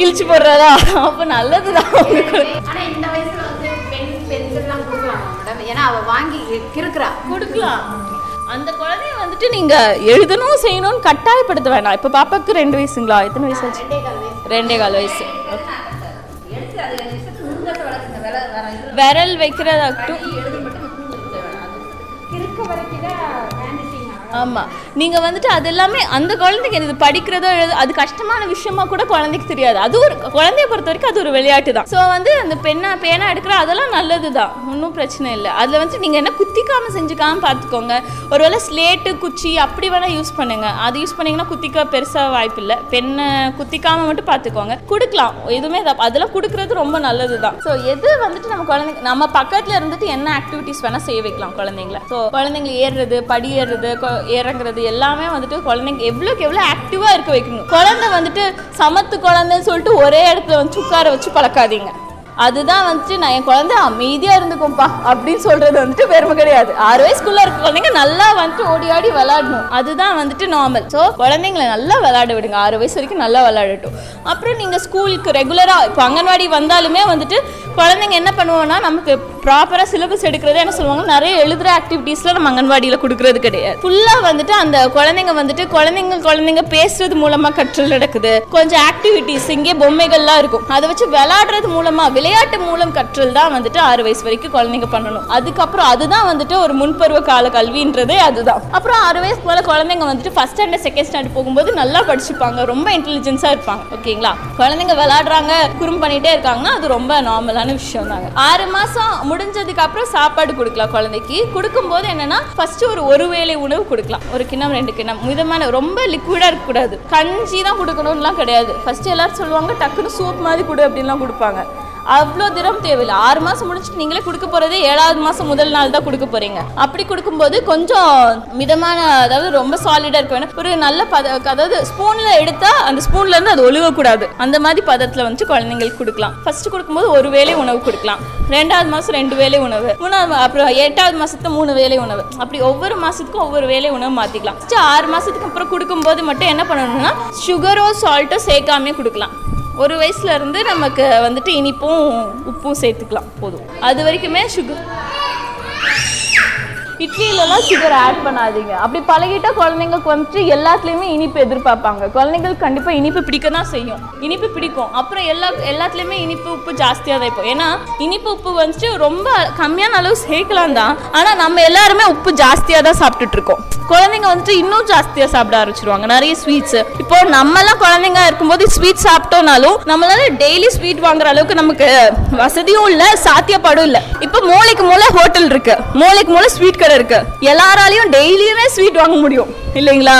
கிழிச்சு போடுறதா அப்போ நல்லதுதான். ஏன்னா அவ வாங்கி கிறுக்குறா கொடுக்கலாம். அந்த குழந்தைய வந்துட்டு நீங்க எழுதணும் செய்யணும்னு கட்டாயப்படுத்த வேண்டாம். இப்ப பாப்பாக்கு ரெண்டு வயசுங்களா, எத்தனை வயசு ஆச்சு? ரெண்டே கால் வயசு. விரல் வைக்கிறதாகட்டும், ஆமா, நீங்க வந்துட்டு அது எல்லாமே அந்த குழந்தைக்கு இது படிக்கிறதோ எழுது அது கஷ்டமான விஷயமா கூட குழந்தைக்கு தெரியாது. அது ஒரு குழந்தைய பொறுத்த வரைக்கும் அது ஒரு விளையாட்டு தான். ஸோ வந்து அந்த பெண்ணா பேனா எடுக்கிற அதெல்லாம் நல்லது தான், ஒன்றும் பிரச்சனை இல்லை. அதில் வந்துட்டு நீங்கள் என்ன குத்திக்காமல் செஞ்சுக்காமல் பார்த்துக்கோங்க. ஒருவேளை ஸ்லேட்டு குச்சி அப்படி வேணால் யூஸ் பண்ணுங்க, அது யூஸ் பண்ணிங்கன்னா குத்திக்க பெருசாக வாய்ப்பு இல்லை. பெண்ணை குத்திக்காமல் மட்டும் பார்த்துக்கோங்க, கொடுக்கலாம், எதுவுமே அதெல்லாம் கொடுக்குறது ரொம்ப நல்லது தான். ஸோ எது வந்துட்டு நம்ம குழந்தைங்க நம்ம பக்கத்தில் இருந்துட்டு என்ன ஆக்டிவிட்டிஸ் வேணால் செய்ய வைக்கலாம் குழந்தைங்கள. ஸோ குழந்தைங்களை ஏறுறது, படி ஏறுறது, இறங்குறது எல்லாமே வந்துட்டு குழந்தைங்க எவ்வளோக்கு எவ்வளோ ஆக்டிவாக இருக்க வைக்கணும். குழந்தை வந்துட்டு சமத்து குழந்தைன்னு சொல்லிட்டு ஒரே இடத்துல வந்து உட்கார வச்சு பழக்காதீங்க. அதுதான் வந்துட்டு நான் என் குழந்தை அமைதியாக இருந்துக்கும்பா அப்படின்னு சொல்கிறது வந்துட்டு பெருமை கிடையாது. ஆறு வயசுக்குள்ளே இருக்க குழந்தைங்க நல்லா வந்துட்டு ஓடி ஆடி விளையாடணும், அதுதான் வந்துட்டு நார்மல். ஸோ குழந்தைங்களை நல்லா விளையாட விடுங்க, ஆறு வயசு வரைக்கும் நல்லா விளையாடட்டும். அப்புறம் நீங்கள் ஸ்கூலுக்கு ரெகுலராக இப்போ அங்கன்வாடி வந்தாலுமே வந்துட்டு குழந்தைங்க என்ன பண்ணுவோன்னா நமக்கு ப்ராப்பராக சிலபஸ் எடுக்கிறதே என்ன சொல்லுவாங்க, நிறைய எழுதுகிற ஆக்டிவிட்டீஸ்லாம் நம்ம அங்கன்வாடியில் கொடுக்குறது கிடையாது. ஃபுல்லாக வந்துட்டு அந்த குழந்தைங்க வந்துட்டு குழந்தைங்க குழந்தைங்க பேசுறது மூலமாக கற்றல் நடக்குது. கொஞ்சம் ஆக்டிவிட்டீஸ் இங்கே பொம்மைகள்லாம் இருக்கும், அதை வச்சு விளையாடுறது மூலமாக விளையாட்டு மூலம் கற்றல் தான் வந்துட்டு ஆறு வயசு வரைக்கும் குழந்தைங்க பண்ணணும். அதுக்கப்புறம் அதுதான் வந்துட்டு ஒரு முன்பருவ கால கல்வின்றதே அதுதான். அப்புறம் ஆறு வயசு போல குழந்தைங்க வந்துட்டு ஃபர்ஸ்ட் ஸ்டாண்டர்ட் செகண்ட் ஸ்டாண்டர்ட் போகும்போது நல்லா படிச்சுப்பாங்க, ரொம்ப இன்டெலிஜென்ஸாக இருப்பாங்க. ஓகேங்களா, குழந்தைங்க விளையாடுறாங்க குறும் பண்ணிட்டே இருக்காங்கன்னா அது ரொம்ப நார்மலான விஷயம் தாங்க. ஆறு மாசம் முடிஞ்சதுக்கு அப்புறம் சாப்பாடு கொடுக்கலாம். குழந்தைக்கு கொடுக்கும்போது என்னன்னா ஃபர்ஸ்ட் ஒரு ஒரு வேளை உணவு கொடுக்கலாம், ஒரு கிண்ணம் ரெண்டு கிண்ணம் மிதமான, ரொம்ப லிக்விடா இருக்கக்கூடாது, கஞ்சி தான் கொடுக்கணும்லாம் கிடையாது. ஃபர்ஸ்ட் எல்லாரும் சொல்லுவாங்க டக்குன்னு சூப் மாதிரி கொடு அப்படின்லாம் கொடுப்பாங்க. அவ்வளோ தினம் தேவையில்லை. ஆறு மாதம் முடிச்சுட்டு நீங்களே கொடுக்க போகிறது ஏழாவது மாதம் முதல் நாள் தான் கொடுக்க போகிறீங்க. அப்படி கொடுக்கும்போது கொஞ்சம் மிதமான, அதாவது ரொம்ப சாலிடாக இருக்க வேணும். ஒரு நல்ல பத, அதாவது ஸ்பூனில் எடுத்தால் அந்த ஸ்பூன்லேருந்து அது ஒழுகக்கூடாது, அந்த மாதிரி பதத்தில் வந்து குழந்தைங்களுக்கு கொடுக்கலாம். ஃபஸ்ட்டு கொடுக்கும்போது ஒரு வேளை உணவு கொடுக்கலாம், ரெண்டாவது மாதம் ரெண்டு வேளை உணவு, மூணாவது, அப்புறம் எட்டாவது மாதத்துக்கு மூணு வேளை உணவு, அப்படி ஒவ்வொரு மாதத்துக்கும் ஒவ்வொரு வேளை உணவு மாற்றிக்கலாம். ஆறு மாதத்துக்கு அப்புறம் கொடுக்கும்போது மட்டும் என்ன பண்ணணும்னா சுகரோ சால்ட்டோ சேர்க்காமே கொடுக்கலாம். ஒரு வயசுலேருந்து நமக்கு வந்துட்டு இனிப்பும் உப்பும் சேர்த்துக்கலாம் போதும். அது வரைக்குமே சுகர், இட்லியிலலாம் சுகர் ஆட் பண்ணாதீங்க. அப்படி பழகிட்டால் குழந்தைங்களுக்கு வந்துட்டு எல்லாத்துலேயுமே இனிப்பு எதிர்பார்ப்பாங்க. குழந்தைங்களுக்கு கண்டிப்பாக இனிப்பு பிடிக்க தான் செய்யும், இனிப்பு பிடிக்கும். அப்புறம் எல்லா எல்லாத்துலேயுமே இனிப்பு உப்பு ஜாஸ்தியாக தான் இப்போ, ஏன்னா இனிப்பு உப்பு வந்துட்டு ரொம்ப கம்மியான அளவு சேர்க்கலாம் தான், ஆனால் நம்ம எல்லாருமே உப்பு ஜாஸ்தியாக தான் சாப்பிட்டுட்ருக்கோம். குழந்தைங்க வந்துட்டு இன்னும் ஜாஸ்தியாக சாப்பிட ஆரம்பிச்சிருவாங்க நிறைய ஸ்வீட்ஸு. இப்போ நம்மளாம் குழந்தைங்க இருக்கும்போது ஸ்வீட் சாப்பிட்டோம்னாலும் நம்மளால டெய்லி ஸ்வீட் வாங்குற அளவுக்கு நமக்கு வசதியும் இல்லை, சாத்தியப்படும் இல்லை. இப்போ மூளைக்கு மூளை ஹோட்டல் இருக்குது, மூளைக்கு மூளை ஸ்வீட் இருக்கு, எல்லாராலையும் டெய்லியுமே ஸ்வீட் வாங்க முடியும் இல்லைங்களா?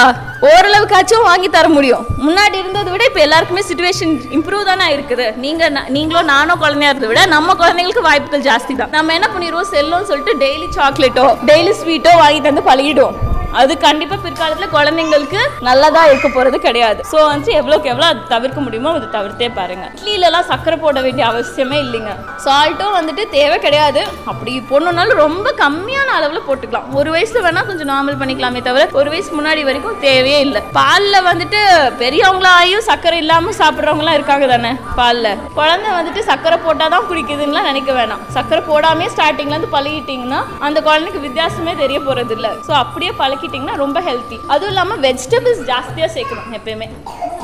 ஓரளவுக்காச்சும் வாங்கி தர முடியும். முன்னாடி இருந்ததை விட இப்போ எல்லாருக்குமே சுச்சுவேஷன் இம்ப்ரூவ் தானே இருக்குது. நீங்கள் நீங்களோ நானோ குழந்தையா இருந்ததை விட நம்ம குழந்தைங்களுக்கு வாய்ப்புகள் ஜாஸ்தி தான். நம்ம என்ன பண்ணிடுவோம், செல்லோன்னு சொல்லிட்டு டெய்லி சாக்லேட்டோ டெய்லி ஸ்வீட்டோ வாங்கி தந்து பழகிடும். அது கண்டிப்பா பிற்காலத்துல குழந்தைங்களுக்கு நல்லதா இருக்க போறது கிடையாது. சோ வந்து எவ்வளவுக்கு எவ்வளவு அது தவிர்க்க முடியுமோ அதை தவிர்த்தே பாருங்க. இட்லியில எல்லாம் சக்கரை போட வேண்டிய அவசியமே இல்லைங்க, சால்ட்டும் வந்துட்டு தேவை கிடையாது. அப்படி போடணும்னாலும் ரொம்ப கம்மியான அளவுல போட்டுக்கலாம். ஒரு வயசுல வேணா கொஞ்சம் நார்மல் பண்ணிக்கலாமே தவிர ஒரு வயசு முன்னாடி வரைக்கும் தேவையே இல்லை. பால்ல வந்துட்டு பெரியவங்களாயும் சக்கரை இல்லாம சாப்பிட்றவங்க எல்லாம் இருக்காங்க தானே. பால்ல குழந்தை வந்துட்டு சக்கரை போட்டாதான் குடிக்குதுன்னா நினைக்க வேணாம். சக்கரை போடாமே ஸ்டார்டிங்ல இருந்து பழகிட்டீங்கன்னா அந்த குழந்தைக்கு வித்தியாசமே தெரிய போறது இல்லை. சோ அப்படியே பழக ரொம்ப ஹெல்த்தி. அதுவும் இல்லாமல் வெஜிடபிள்ஸ் ஜாஸ்தியாக சேர்க்கணும். எப்பயுமே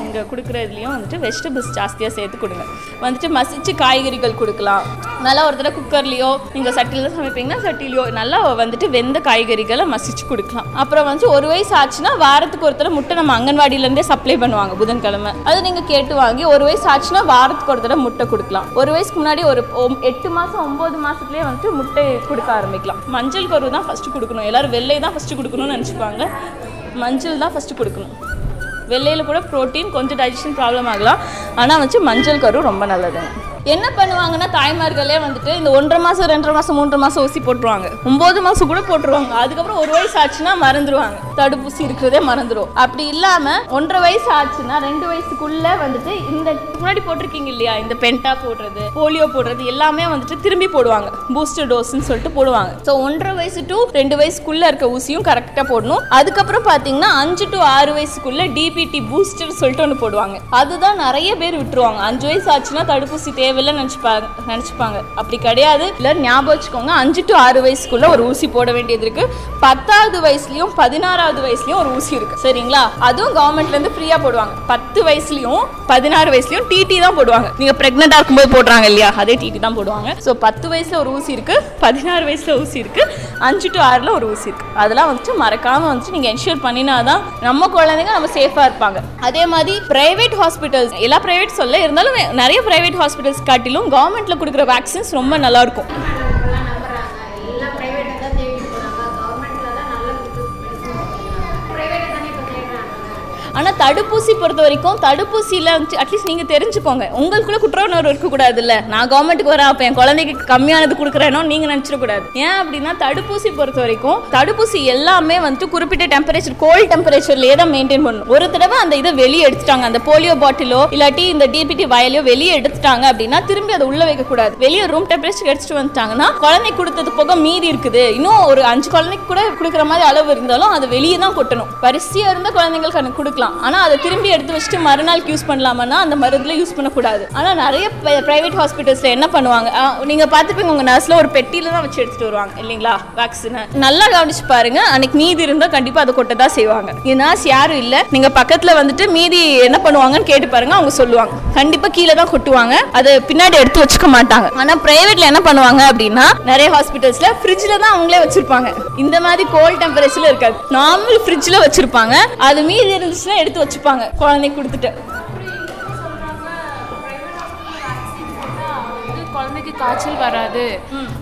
இங்கே கொடுக்குறதுலையும் வந்துட்டு வெஜிடபிள்ஸ் ஜாஸ்தியாக சேர்த்து கொடுங்க. வந்துட்டு மசிச்சு காய்கறிகள் கொடுக்கலாம். நல்லா ஒரு தடவை குக்கர்லேயோ நீங்கள் சட்டியில் தான் சமைப்பீங்கன்னா சட்டிலையோ நல்லா வந்துட்டு வெந்த காய்கறிகளை மசிச்சு கொடுக்கலாம். அப்புறம் வந்துட்டு ஒரு வயசு ஆச்சுன்னா வாரத்துக்கு ஒரு தடவை முட்டை நம்ம அங்கன்வாடியிலேருந்தே சப்ளை பண்ணுவாங்க புதன்கிழமை. அது நீங்கள் கேட்டு வாங்கி ஒரு வயசு ஆச்சுன்னா வாரத்துக்கு ஒரு தடவை முட்டை கொடுக்கலாம். ஒரு வயசுக்கு முன்னாடி ஒரு எட்டு மாதம் ஒம்பது மாதத்துலேயே வந்துட்டு முட்டை கொடுக்க ஆரம்பிக்கலாம். மஞ்சள் கரு தான் ஃபஸ்ட்டு கொடுக்கணும். எல்லோரும் வெள்ளை தான் ஃபஸ்ட்டு கொடுக்கணும்னு நினச்சிப்பாங்க. மஞ்சள் தான் ஃபஸ்ட்டு கொடுக்கணும். வெள்ளையில் கூட ப்ரோட்டீன், கொஞ்சம் டைஜஷன் ப்ராப்ளம் ஆகலாம், ஆனால் வந்து மஞ்சள் கரு ரொம்ப நல்லதுங்க. என்ன பண்ணுவாங்கன்னா தாய்மார்களே வந்துட்டு இந்த ஒன்றரை மாதம் ரெண்டரை மாதம் மூன்றரை மாதம் ஊசி போட்டுருவாங்க, ஒம்பது மாதம் கூட போட்டுருவாங்க. அதுக்கப்புறம் ஒரு வயசு ஆச்சுன்னா மறந்துடுவாங்க, தடுப்பூசி இருக்கிறதே மறந்துடும். அப்படி இல்லாமல் ஒன்றரை வயசு ஆச்சுன்னா ரெண்டு வயசுக்குள்ளே வந்துட்டு இந்த முன்னாடி போட்டிருக்கீங்க இல்லையா, இந்த பென்டா போடுறது, போலியோ போடுறது எல்லாமே வந்துட்டு திரும்பி போடுவாங்க, பூஸ்டர் டோஸ்ன்னு சொல்லிட்டு போடுவாங்க. ஸோ ஒன்றரை வயசு டு ரெண்டு வயசுக்குள்ளே இருக்க ஊசியும் கரெக்டாக போடணும். அதுக்கப்புறம் பார்த்தீங்கன்னா அஞ்சு டு ஆறு வயசுக்குள்ளே டிபிடி பூஸ்டர் சொல்லிட்டு ஒன்று போடுவாங்க. அதுதான் நிறைய பேர் விட்டுருவாங்க. அஞ்சு வயசு ஆச்சுன்னா தடுப்பூசி தேவை நினைச்சுப்பாங்க நினைச்சுப்பாங்க அப்படி கிடையாது. எல்லாரும் ஞாபகம் வச்சுக்கோங்க, அஞ்சு டு ஆறு வயசுக்குள்ள ஒரு ஊசி போட வேண்டியது இருக்கு. பத்தாவது வயசுலயும் பதினாறாவது வயசுலயும் ஒரு ஊசி இருக்கு, சரிங்களா? அதுவும் கவர்மெண்ட்ல இருந்து ஃப்ரீயா போடுவாங்க. பத்து வயசுலயும் பதினாறு வயசுலயும் டிடி தான் போடுவாங்க. நீங்க பிரெக்னெண்டா இருக்கும்போது போடுறாங்க இல்லையா, அதே டிடி தான் போடுவாங்க. ஸோ பத்து வயசுல ஒரு ஊசி இருக்கு, பதினாறு வயசுல ஊசி இருக்கு, அஞ்சு டு ஆறுல ஒரு ஊசி இருக்கு. அதெல்லாம் வந்துட்டு மறக்காம வந்துட்டு நீங்க என்ஷூர் பண்ணினாதான் நம்ம குழந்தைங்க நம்ம சேஃபா இருப்பாங்க. அதே மாதிரி பிரைவேட் ஹாஸ்பிட்டல்ஸ், எல்லா பிரைவேட் சொல்ல இருந்தாலும் நிறைய பிரைவேட் ஹாஸ்பிட்டல்ஸ் காட்டிலும் கவர்மெண்ட்ல கொடுக்குற வேக்சின்ஸ் ரொம்ப நல்லா இருக்கும். ஆனால் தடுப்பூசி பொறுத்த வரைக்கும் தடுப்பூசியில் வந்துட்டு அட்லீஸ்ட் நீங்கள் தெரிஞ்சுக்கோங்க, உங்களுக்குள்ளே குற்றவுணர்வு இருக்கக்கூடாது. இல்லை நான் கவர்மெண்ட்டுக்கு வரேன் அப்போ என் குழந்தைக்கு கம்மியானது கொடுக்குறேனோ நீங்கள் நினச்சிடக்கூடாது. ஏன் அப்படின்னா தடுப்பூசி பொறுத்த வரைக்கும் தடுப்பூசி எல்லாமே வந்துட்டு குறிப்பிட்ட டெம்பரேச்சர், கோல்ட் டெம்பரேச்சர்லேயே தான் மெயின்டைன் பண்ணணும். ஒரு தடவை அந்த இதை வெளியே எடுத்துட்டாங்க, அந்த போலியோ பாட்டிலோ இல்லாட்டி இந்த டிபிடி வயலையோ வெளியே எடுத்துட்டாங்க அப்படின்னா திரும்பி அதை உள்ளே வைக்கக்கூடாது. வெளியே ரூம் டெம்பரேச்சர் எடுத்துட்டு வந்துட்டாங்கன்னா குழந்தை கொடுத்தது போக மீறி இருக்குது, இன்னும் ஒரு அஞ்சு குழந்தைக்கு கூட கொடுக்குற மாதிரி அளவு இருந்தாலும் அதை வெளியே தான் கொட்டணும். வரிசையாக இருந்தால் குழந்தைங்களுக்கு கணக்கு கொடுக்கலாம், ஆனா அதை திரும்பி எடுத்து வச்சுட்டு மறுநாளுக்கு யூஸ் பண்ணலாமா, அந்த மருந்துல யூஸ் பண்ணக்கூடாது. ஆனா நிறைய பிரைவேட் ஹாஸ்பிட்டல்ஸ்ல என்ன பண்ணுவாங்க, நீங்க பார்த்துப்பீங்க, உங்க நர்ஸ்ல ஒரு பெட்டியில தான் வச்சு எடுத்துட்டு வருவாங்க இல்லைங்களா வேக்சின். நல்லா கவனிச்சு பாருங்க, அன்னைக்கு மீதி இருந்தா கண்டிப்பா அதை கொட்டதான் செய்வாங்க. நர்ஸ் யாரும் இல்ல, நீங்க பக்கத்துல வந்துட்டு மீதி என்ன பண்ணுவாங்கன்னு கேட்டு பாருங்க, அவங்க சொல்லுவாங்க. கண்டிப்பா கீழே தான் கொட்டுவாங்க, அதை பின்னாடி எடுத்து வச்சுக்க மாட்டாங்க. ஆனா பிரைவேட்ல என்ன பண்ணுவாங்க அப்படின்னா நிறைய ஹாஸ்பிட்டல்ஸ்ல ஃப்ரிட்ஜ்ல தான் அவங்களே வச்சிருப்பாங்க. இந்த மாதிரி கோல்ட் டெம்பரேச்சர்ல இருக்காது, நார்மல் ஃப்ரிட்ஜ்ல வச்சிருப்பாங்க. அது மீதி இருந்துச்சு எடுத்து வச்சுப்பாங்க குழந்தை கொடுத்துட்டு. குழந்தைக்கு காய்ச்சல் வராது,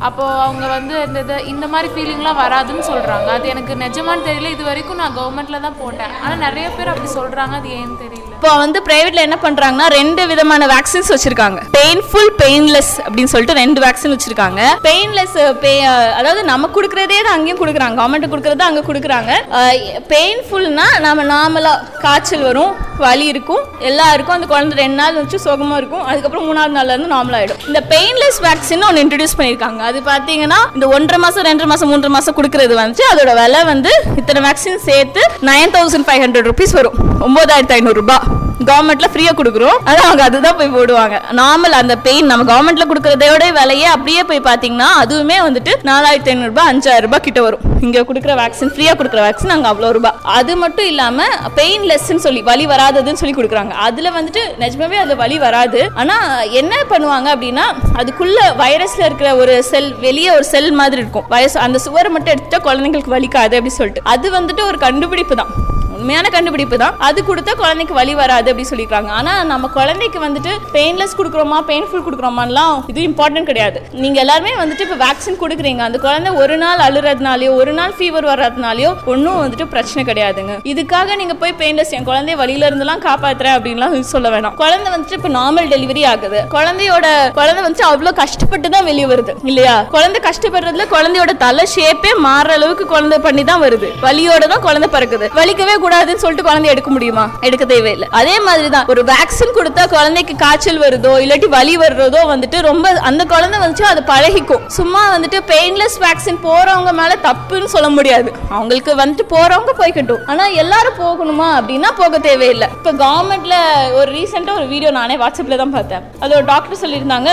அப்போ அவங்க வந்து இந்த இந்த மாதிரி ஃபீலிங்லாம் வராதுன்னு சொல்றாங்க. அது எனக்கு நிஜமானு தெரியல, இது வரைக்கும் நான் கவர்மெண்ட்ல தான் போட்டேன், ஆனா நிறைய பேர் அப்படி சொல்றாங்க, அது ஏன்னு தெரியல. அப்போ வந்து பிரைவேட்ல என்ன பண்றாங்கன்னா ரெண்டு விதமான வேக்சின்ஸ் வச்சிருக்காங்க. பெயின்ஃபுல், பெயின்லெஸ் அப்படின்னு சொல்லிட்டு ரெண்டு வேக்சின் வச்சிருக்காங்க. பெயின்லெஸ் அதாவது நம்ம கொடுக்கறதே தான் அங்கேயும் கொடுக்குறாங்க, கவர்மெண்ட் கொடுக்கறத அங்கே கொடுக்குறாங்க. பெயின்ஃபுல்னா நம்ம நார்மலா காய்ச்சல் வரும், வலி இருக்கும், எல்லா இருக்கும். அந்த குழந்தை ரெண்டு நாள் வச்சு சோகமா இருக்கும், அதுக்கப்புறம் மூணாவது நாள்ல இருந்து நார்மல் ஆயிடும். இந்த பெயின்லெஸ் வேக்சின் ஒன்று இன்ட்ரடியூஸ் பண்ணிருக்காங்க. அது பாத்தீங்கன்னா இந்த ஒன்றரை மாசம் ரெண்டரை மாசம் மூன்று மாசம் கொடுக்கறது வந்துச்சு. அதோட விலை வந்து இத்தனை வேக்சின் சேர்த்து nine thousand five hundred rupees வரும், ஒன்பதாயிரத்தி ஐநூறு ரூபாய். கவர்மெண்ட்ல ஃப்ரீயா கொடுக்குறோம், அதான் அவங்க அதுதான் போய் போடுவாங்க. நார்மல் அந்த பெயின் நம்ம கவர்மெண்ட்ல கொடுக்கறதோட விலையே அப்படியே போய் பாத்தீங்கன்னா அதுவுமே வந்துட்டு நாலாயிரத்தி ஐநூறு ரூபாய் அஞ்சாயிரம் ரூபாய் கிட்ட வரும். இங்க கொடுக்குற வேக்சின் ஃப்ரீயா கொடுக்குற வேக்சின் அங்க அவ்வளோ ரூபாய். அது மட்டும் இல்லாம பெயின்லெஸ்ன்னு சொல்லி வலி வராதுன்னு சொல்லி கொடுக்குறாங்க. அதுல வந்துட்டு நிஜமாவே அது வலி வராது. ஆனா என்ன பண்ணுவாங்க அப்படின்னா அதுக்குள்ள வைரஸ்ல இருக்கிற ஒரு செல், வெளியே ஒரு செல் மாதிரி இருக்கும் வைரஸ், அந்த சுவரை மட்டும் எடுத்துட்டா குழந்தைங்களுக்கு வலிக்காது அப்படின்னு சொல்லிட்டு அது வந்துட்டு ஒரு கண்டுபிடிப்பு தான், உண்மையான கண்டுபிடிப்பு தான். அது கொடுத்தா குழந்தைக்கு வலி வராது அப்படின்னு சொல்லியிருக்காங்க. ஆனால் நம்ம குழந்தைக்கு வந்துட்டு பெயின்லெஸ் கொடுக்குறோமா பெயின்ஃபுல் கொடுக்குறோமான்லாம் இது இம்பார்ட்டன்ட் கிடையாது. நீங்கள் எல்லாருமே வந்துட்டு இப்போ வேக்சின் கொடுக்குறீங்க, அந்த குழந்தை ஒரு நாள் அழுறதுனாலையோ ஒரு நாள் ஃபீவர் வர்றதுனாலையோ ஒன்றும் வந்துட்டு பிரச்சனை கிடையாதுங்க. இதுக்காக நீங்கள் போய் பெயின்லெஸ் என் குழந்தைய வலியில இருந்துலாம் காப்பாற்றுறேன் அப்படின்லாம் சொல்ல வேணாம். குழந்தை வந்துட்டு இப்போ நார்மல் டெலிவரி ஆகுது, குழந்தையோட குழந்தை வந்துட்டு அவ்வளோ கஷ்டப்பட்டு தான் வெளியே வருது இல்லையா. குழந்தை கஷ்டப்படுறதுல குழந்தையோட தலை ஷேப்பே மாறுற அளவுக்கு குழந்தை பண்ணி தான் வருது, வலியோட தான் குழந்தை பிறக்குது. வலிக்கவே கூடாதுன்னு சொல்லிட்டு குழந்தை எடுக்க முடியுமா? எடுக்க தேவையில்லை. அதே மாதிரி தான் ஒரு வேக்சின் கொடுத்தா குழந்தைக்கு காய்ச்சல் வருதோ இல்லாட்டி வலி வருறதோ வந்துட்டு ரொம்ப அந்த குழந்தை வந்துச்சு அது பழகிக்கும். சும்மா வந்துட்டு பெயின்லெஸ் வேக்சின் போறவங்க மேல தப்புன்னு சொல்ல முடியாது, அவங்களுக்கு வந்துட்டு போறவங்க போய்கிட்டும். ஆனா எல்லாரும் போகணுமா அப்படின்னா போக தேவையில்லை. இப்போ கவர்மெண்ட்ல ஒரு ரீசெண்டா ஒரு வீடியோ நானே வாட்ஸ்அப்ல தான் பார்த்தேன். அது ஒரு டாக்டர் சொல்லியிருந்தாங்க,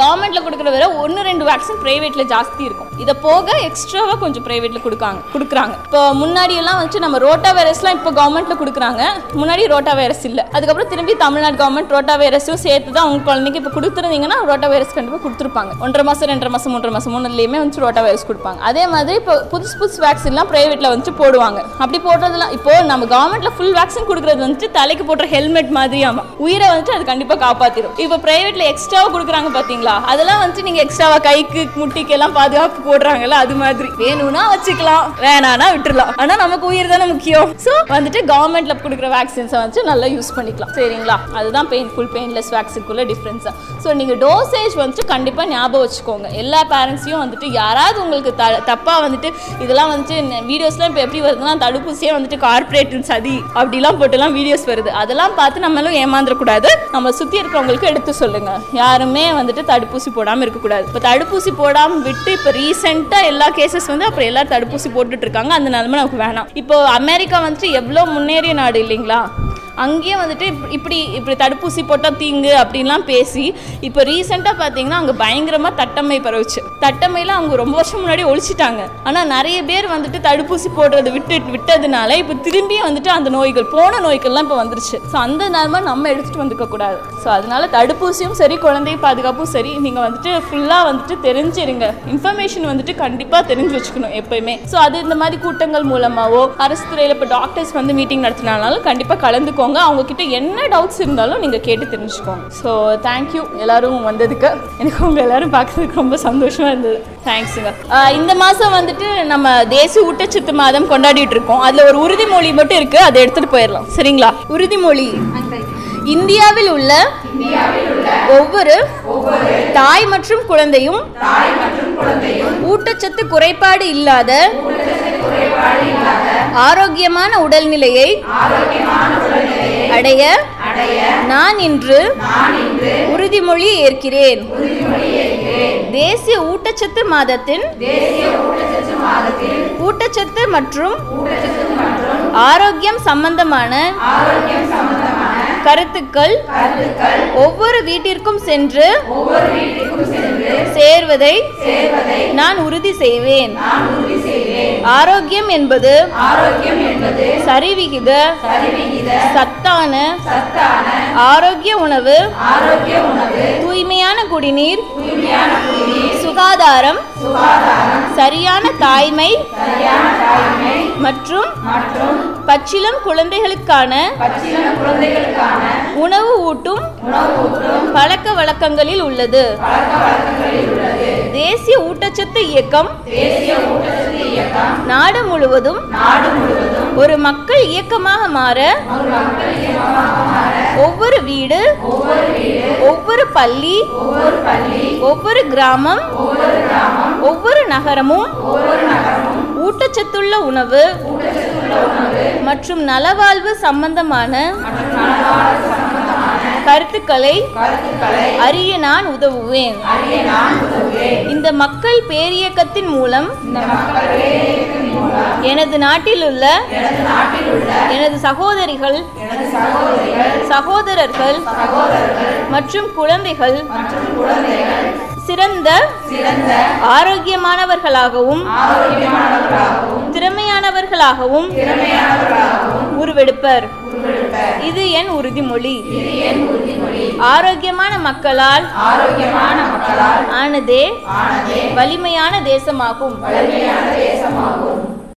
கவர்மெண்ட்ல கொடுக்குற வரை ஒன்னு ரெண்டு வேக்சின் பிரைவேட்ல ஜாஸ்தி இருக்கும், இதை போக எக்ஸ்ட்ராவா கொஞ்சம் பிரைவேட்ல கொடுக்காங்க கொடுக்குறாங்க. இப்போ முன்னாடி எல்லாம் வந்துட்டு நம்ம ரோட்டா வைரஸ்லாம் இப்போ கவர்மெண்ட்ல கொடுக்குறாங்க, முன்னாடி ரோட்டா வைரஸ் இல்லை. அதுக்கப்புறம் திரும்பி தமிழ்நாடு கவர்மெண்ட் ரோட்டா வைரஸும் சேர்த்து தான் அவங்க குழந்தைக்கு இப்போ கொடுத்துருந்தீங்கன்னா ரோட்டா வைரஸ் கண்டிப்பாக கொடுத்துருப்பாங்க. ஒன்றரை மாசம் ரெண்டரை மாசம் மூன்றரை மாசம் மூணுலேயுமே வந்து ரோட்டா வைரஸ் கொடுப்பாங்க. அதே மாதிரி இப்போ புதுசு புதுசு வேக்சின்லாம் பிரைவேட்ல வந்து போடுவாங்க. அப்படி போடுறதுலாம் இப்போ நம்ம கவர்மெண்ட்ல ஃபுல் வேக்சின் கொடுக்குறது வந்துட்டு தலைக்கு போடுற ஹெல்மெட் மாதிரியாம உயிரை வந்துட்டு அது கண்டிப்பாக காப்பாத்திரும். இப்போ பிரைவேட்ல எக்ஸ்ட்ராவா கொடுக்குறாங்க பாத்தீங்களா, அதெல்லாம் வந்துட்டு நீங்க எக்ஸ்ட்ராவா கைக்கு முட்டிக்கு எல்லாம் பாதுகாப்பு போடுறாங்கல்ல, அது மாதிரி வேணும்னா வச்சுக்கலாம், வேணானா விட்டுலாம். ஆனா நமக்கு உயிர் தானே முக்கியம். சோ வந்துட்டு கவர்மெண்ட்ல கொடுக்குற வேக்சின்ஸை வந்து நல்லா யூஸ் பண்ணிக்கலாம் சரிங்களா. அதுதான் பெயின்ஃபுல் பெயின்லெஸ் வேக்சினுக்குள்ள டிஃப்ரென்ஸா. ஸோ நீங்க டோசேஜ் வந்துட்டு கண்டிப்பா ஞாபகம் வச்சுக்கோங்க. எல்லா பேரண்ட்ஸையும் வந்துட்டு யாராவது உங்களுக்கு த தப்பா வந்துட்டு இதெல்லாம் வந்துட்டு வீடியோஸ்லாம் இப்போ எப்படி வருதுன்னா தடுப்பூசியே வந்துட்டு கார்பரேட் சதி அப்படிலாம் போட்டுலாம் வீடியோஸ் வருது, அதெல்லாம் பார்த்து நம்மளும் ஏமாந்துடக்கூடாது. நம்ம சுத்தி இருக்கிறவங்களுக்கு எடுத்து சொல்லுங்க, யாருமே வந்துட்டு தடுப்பூசி போடாம இருக்கக்கூடாது. இப்போ தடுப்பூசி போடாம விட்டு இப்போ ரீசெண்டா எல்லா கேசஸ் வந்து அப்புறம் எல்லாரும் தடுப்பூசி போட்டுட்டு இருக்காங்க, அந்த நிலைமை நமக்கு வேணாம். இப்போ அமெரிக்கா வந்துட்டு எவ்வளோ முன்னேறிய நாடு இல்லைங்களா, அங்கேயே வந்துட்டு இப்படி இப்படி தடுப்பூசி போட்டால் தீங்கு அப்படின்லாம் பேசி இப்போ ரீசெண்டாக பார்த்தீங்கன்னா அங்கே பயங்கரமாக தட்டம்மை பரவுச்சு. தட்டம்மையில் அவங்க ரொம்ப வருஷம் முன்னாடி ஒழிச்சிட்டாங்க. ஆனால் நிறைய பேர் வந்துட்டு தடுப்பூசி போடுறது விட்டு விட்டதுனால இப்போ திரும்பியும் வந்துட்டு அந்த நோய்கள் போன நோய்கள்லாம் இப்போ வந்துருச்சு. ஸோ அந்த நேரமாக நம்ம எடுத்துகிட்டு வந்துக்கக்கூடாது. ஸோ அதனால தடுப்பூசியும் சரி குழந்தை பாதுகாப்பும் சரி நீங்கள் வந்துட்டு ஃபுல்லாக வந்துட்டு தெரிஞ்சிருங்க. இன்ஃபர்மேஷன் வந்துட்டு கண்டிப்பாக தெரிஞ்சு வச்சுக்கணும் எப்பயுமே. ஸோ அது இந்த மாதிரி கூட்டங்கள் மூலமாகவோ அரசு துறையில் இப்போ டாக்டர்ஸ் வந்து மீட்டிங் நடத்தினாலும் கண்டிப்பாக கலந்துக்கோ, அவங்க கிட்ட என்ன டவுட்ஸ் இருந்தாலும் நீங்க கேட்டு தெரிஞ்சுக்கோங்க. ஸோ தேங்க்யூ எல்லாரும் வந்ததுக்கு, எனக்கு உங்க எல்லாரும் பார்க்கறதுக்கு ரொம்ப சந்தோஷமா இருந்தது. தேங்க்ஸுங்க. இந்த மாசம் வந்துட்டு நம்ம தேசிய ஊட்டச்சத்து மாதம் கொண்டாடிட்டு இருக்கோம். அதுல ஒரு உறுதிமொழி மட்டும் இருக்கு, அதை எடுத்துட்டு போயிடலாம் சரிங்களா. உறுதிமொழி: இந்தியாவில் உள்ள ஒவ்வொரு தாய் மற்றும் குழந்தையும் ஊட்டச்சத்து குறைபாடு இல்லாத ஆரோக்கியமான உடல்நிலையை அடைய நான் இன்று உறுதிமொழி ஏற்கிறேன். தேசிய ஊட்டச்சத்து மாதத்தின் ஊட்டச்சத்து மற்றும் ஆரோக்கியம் சம்பந்தமான கருத்துக்கள் ஒவ்வொரு வீட்டிற்கும் சென்று சேர்வதை நான் உறுதி செய்வேன். ஆரோக்கியம் என்பது சரிவிகித சத்தான ஆரோக்கிய உணவு, தூய்மையான குடிநீர், சுகாதாரம், சரியான தாய்மை மற்றும் பச்சிளம் குழந்தைகளுக்கான உணவு ஊட்டும் பழக்க வழக்கங்களில் உள்ளது. தேசிய ஊட்டச்சத்து இயக்கம் நாடு முழுவதும் ஒரு மக்கள் இயக்கமாக மாற ஒவ்வொரு வீடு, ஒவ்வொரு பள்ளி, ஒவ்வொரு கிராமம், ஒவ்வொரு நகரமும் ஊட்டச்சத்துள்ள உணவு மற்றும் நலவாழ்வு சம்பந்தமான கருத்துக்களை அறிய நான் உதவுவேன். இந்த மக்கள் பேரியக்கத்தின் மூலம் எனது நாட்டில் உள்ள எனது சகோதரிகள், சகோதரர்கள் மற்றும் குழந்தைகள் சிறந்த ஆரோக்கியமானவர்களாகவும் திறமையானவர்களாகவும் உருவெடுப்பர். இது என் உறுதிமொழி. ஆரோக்கியமான மக்களால் ஆனதே வலிமையான தேசமாகும்.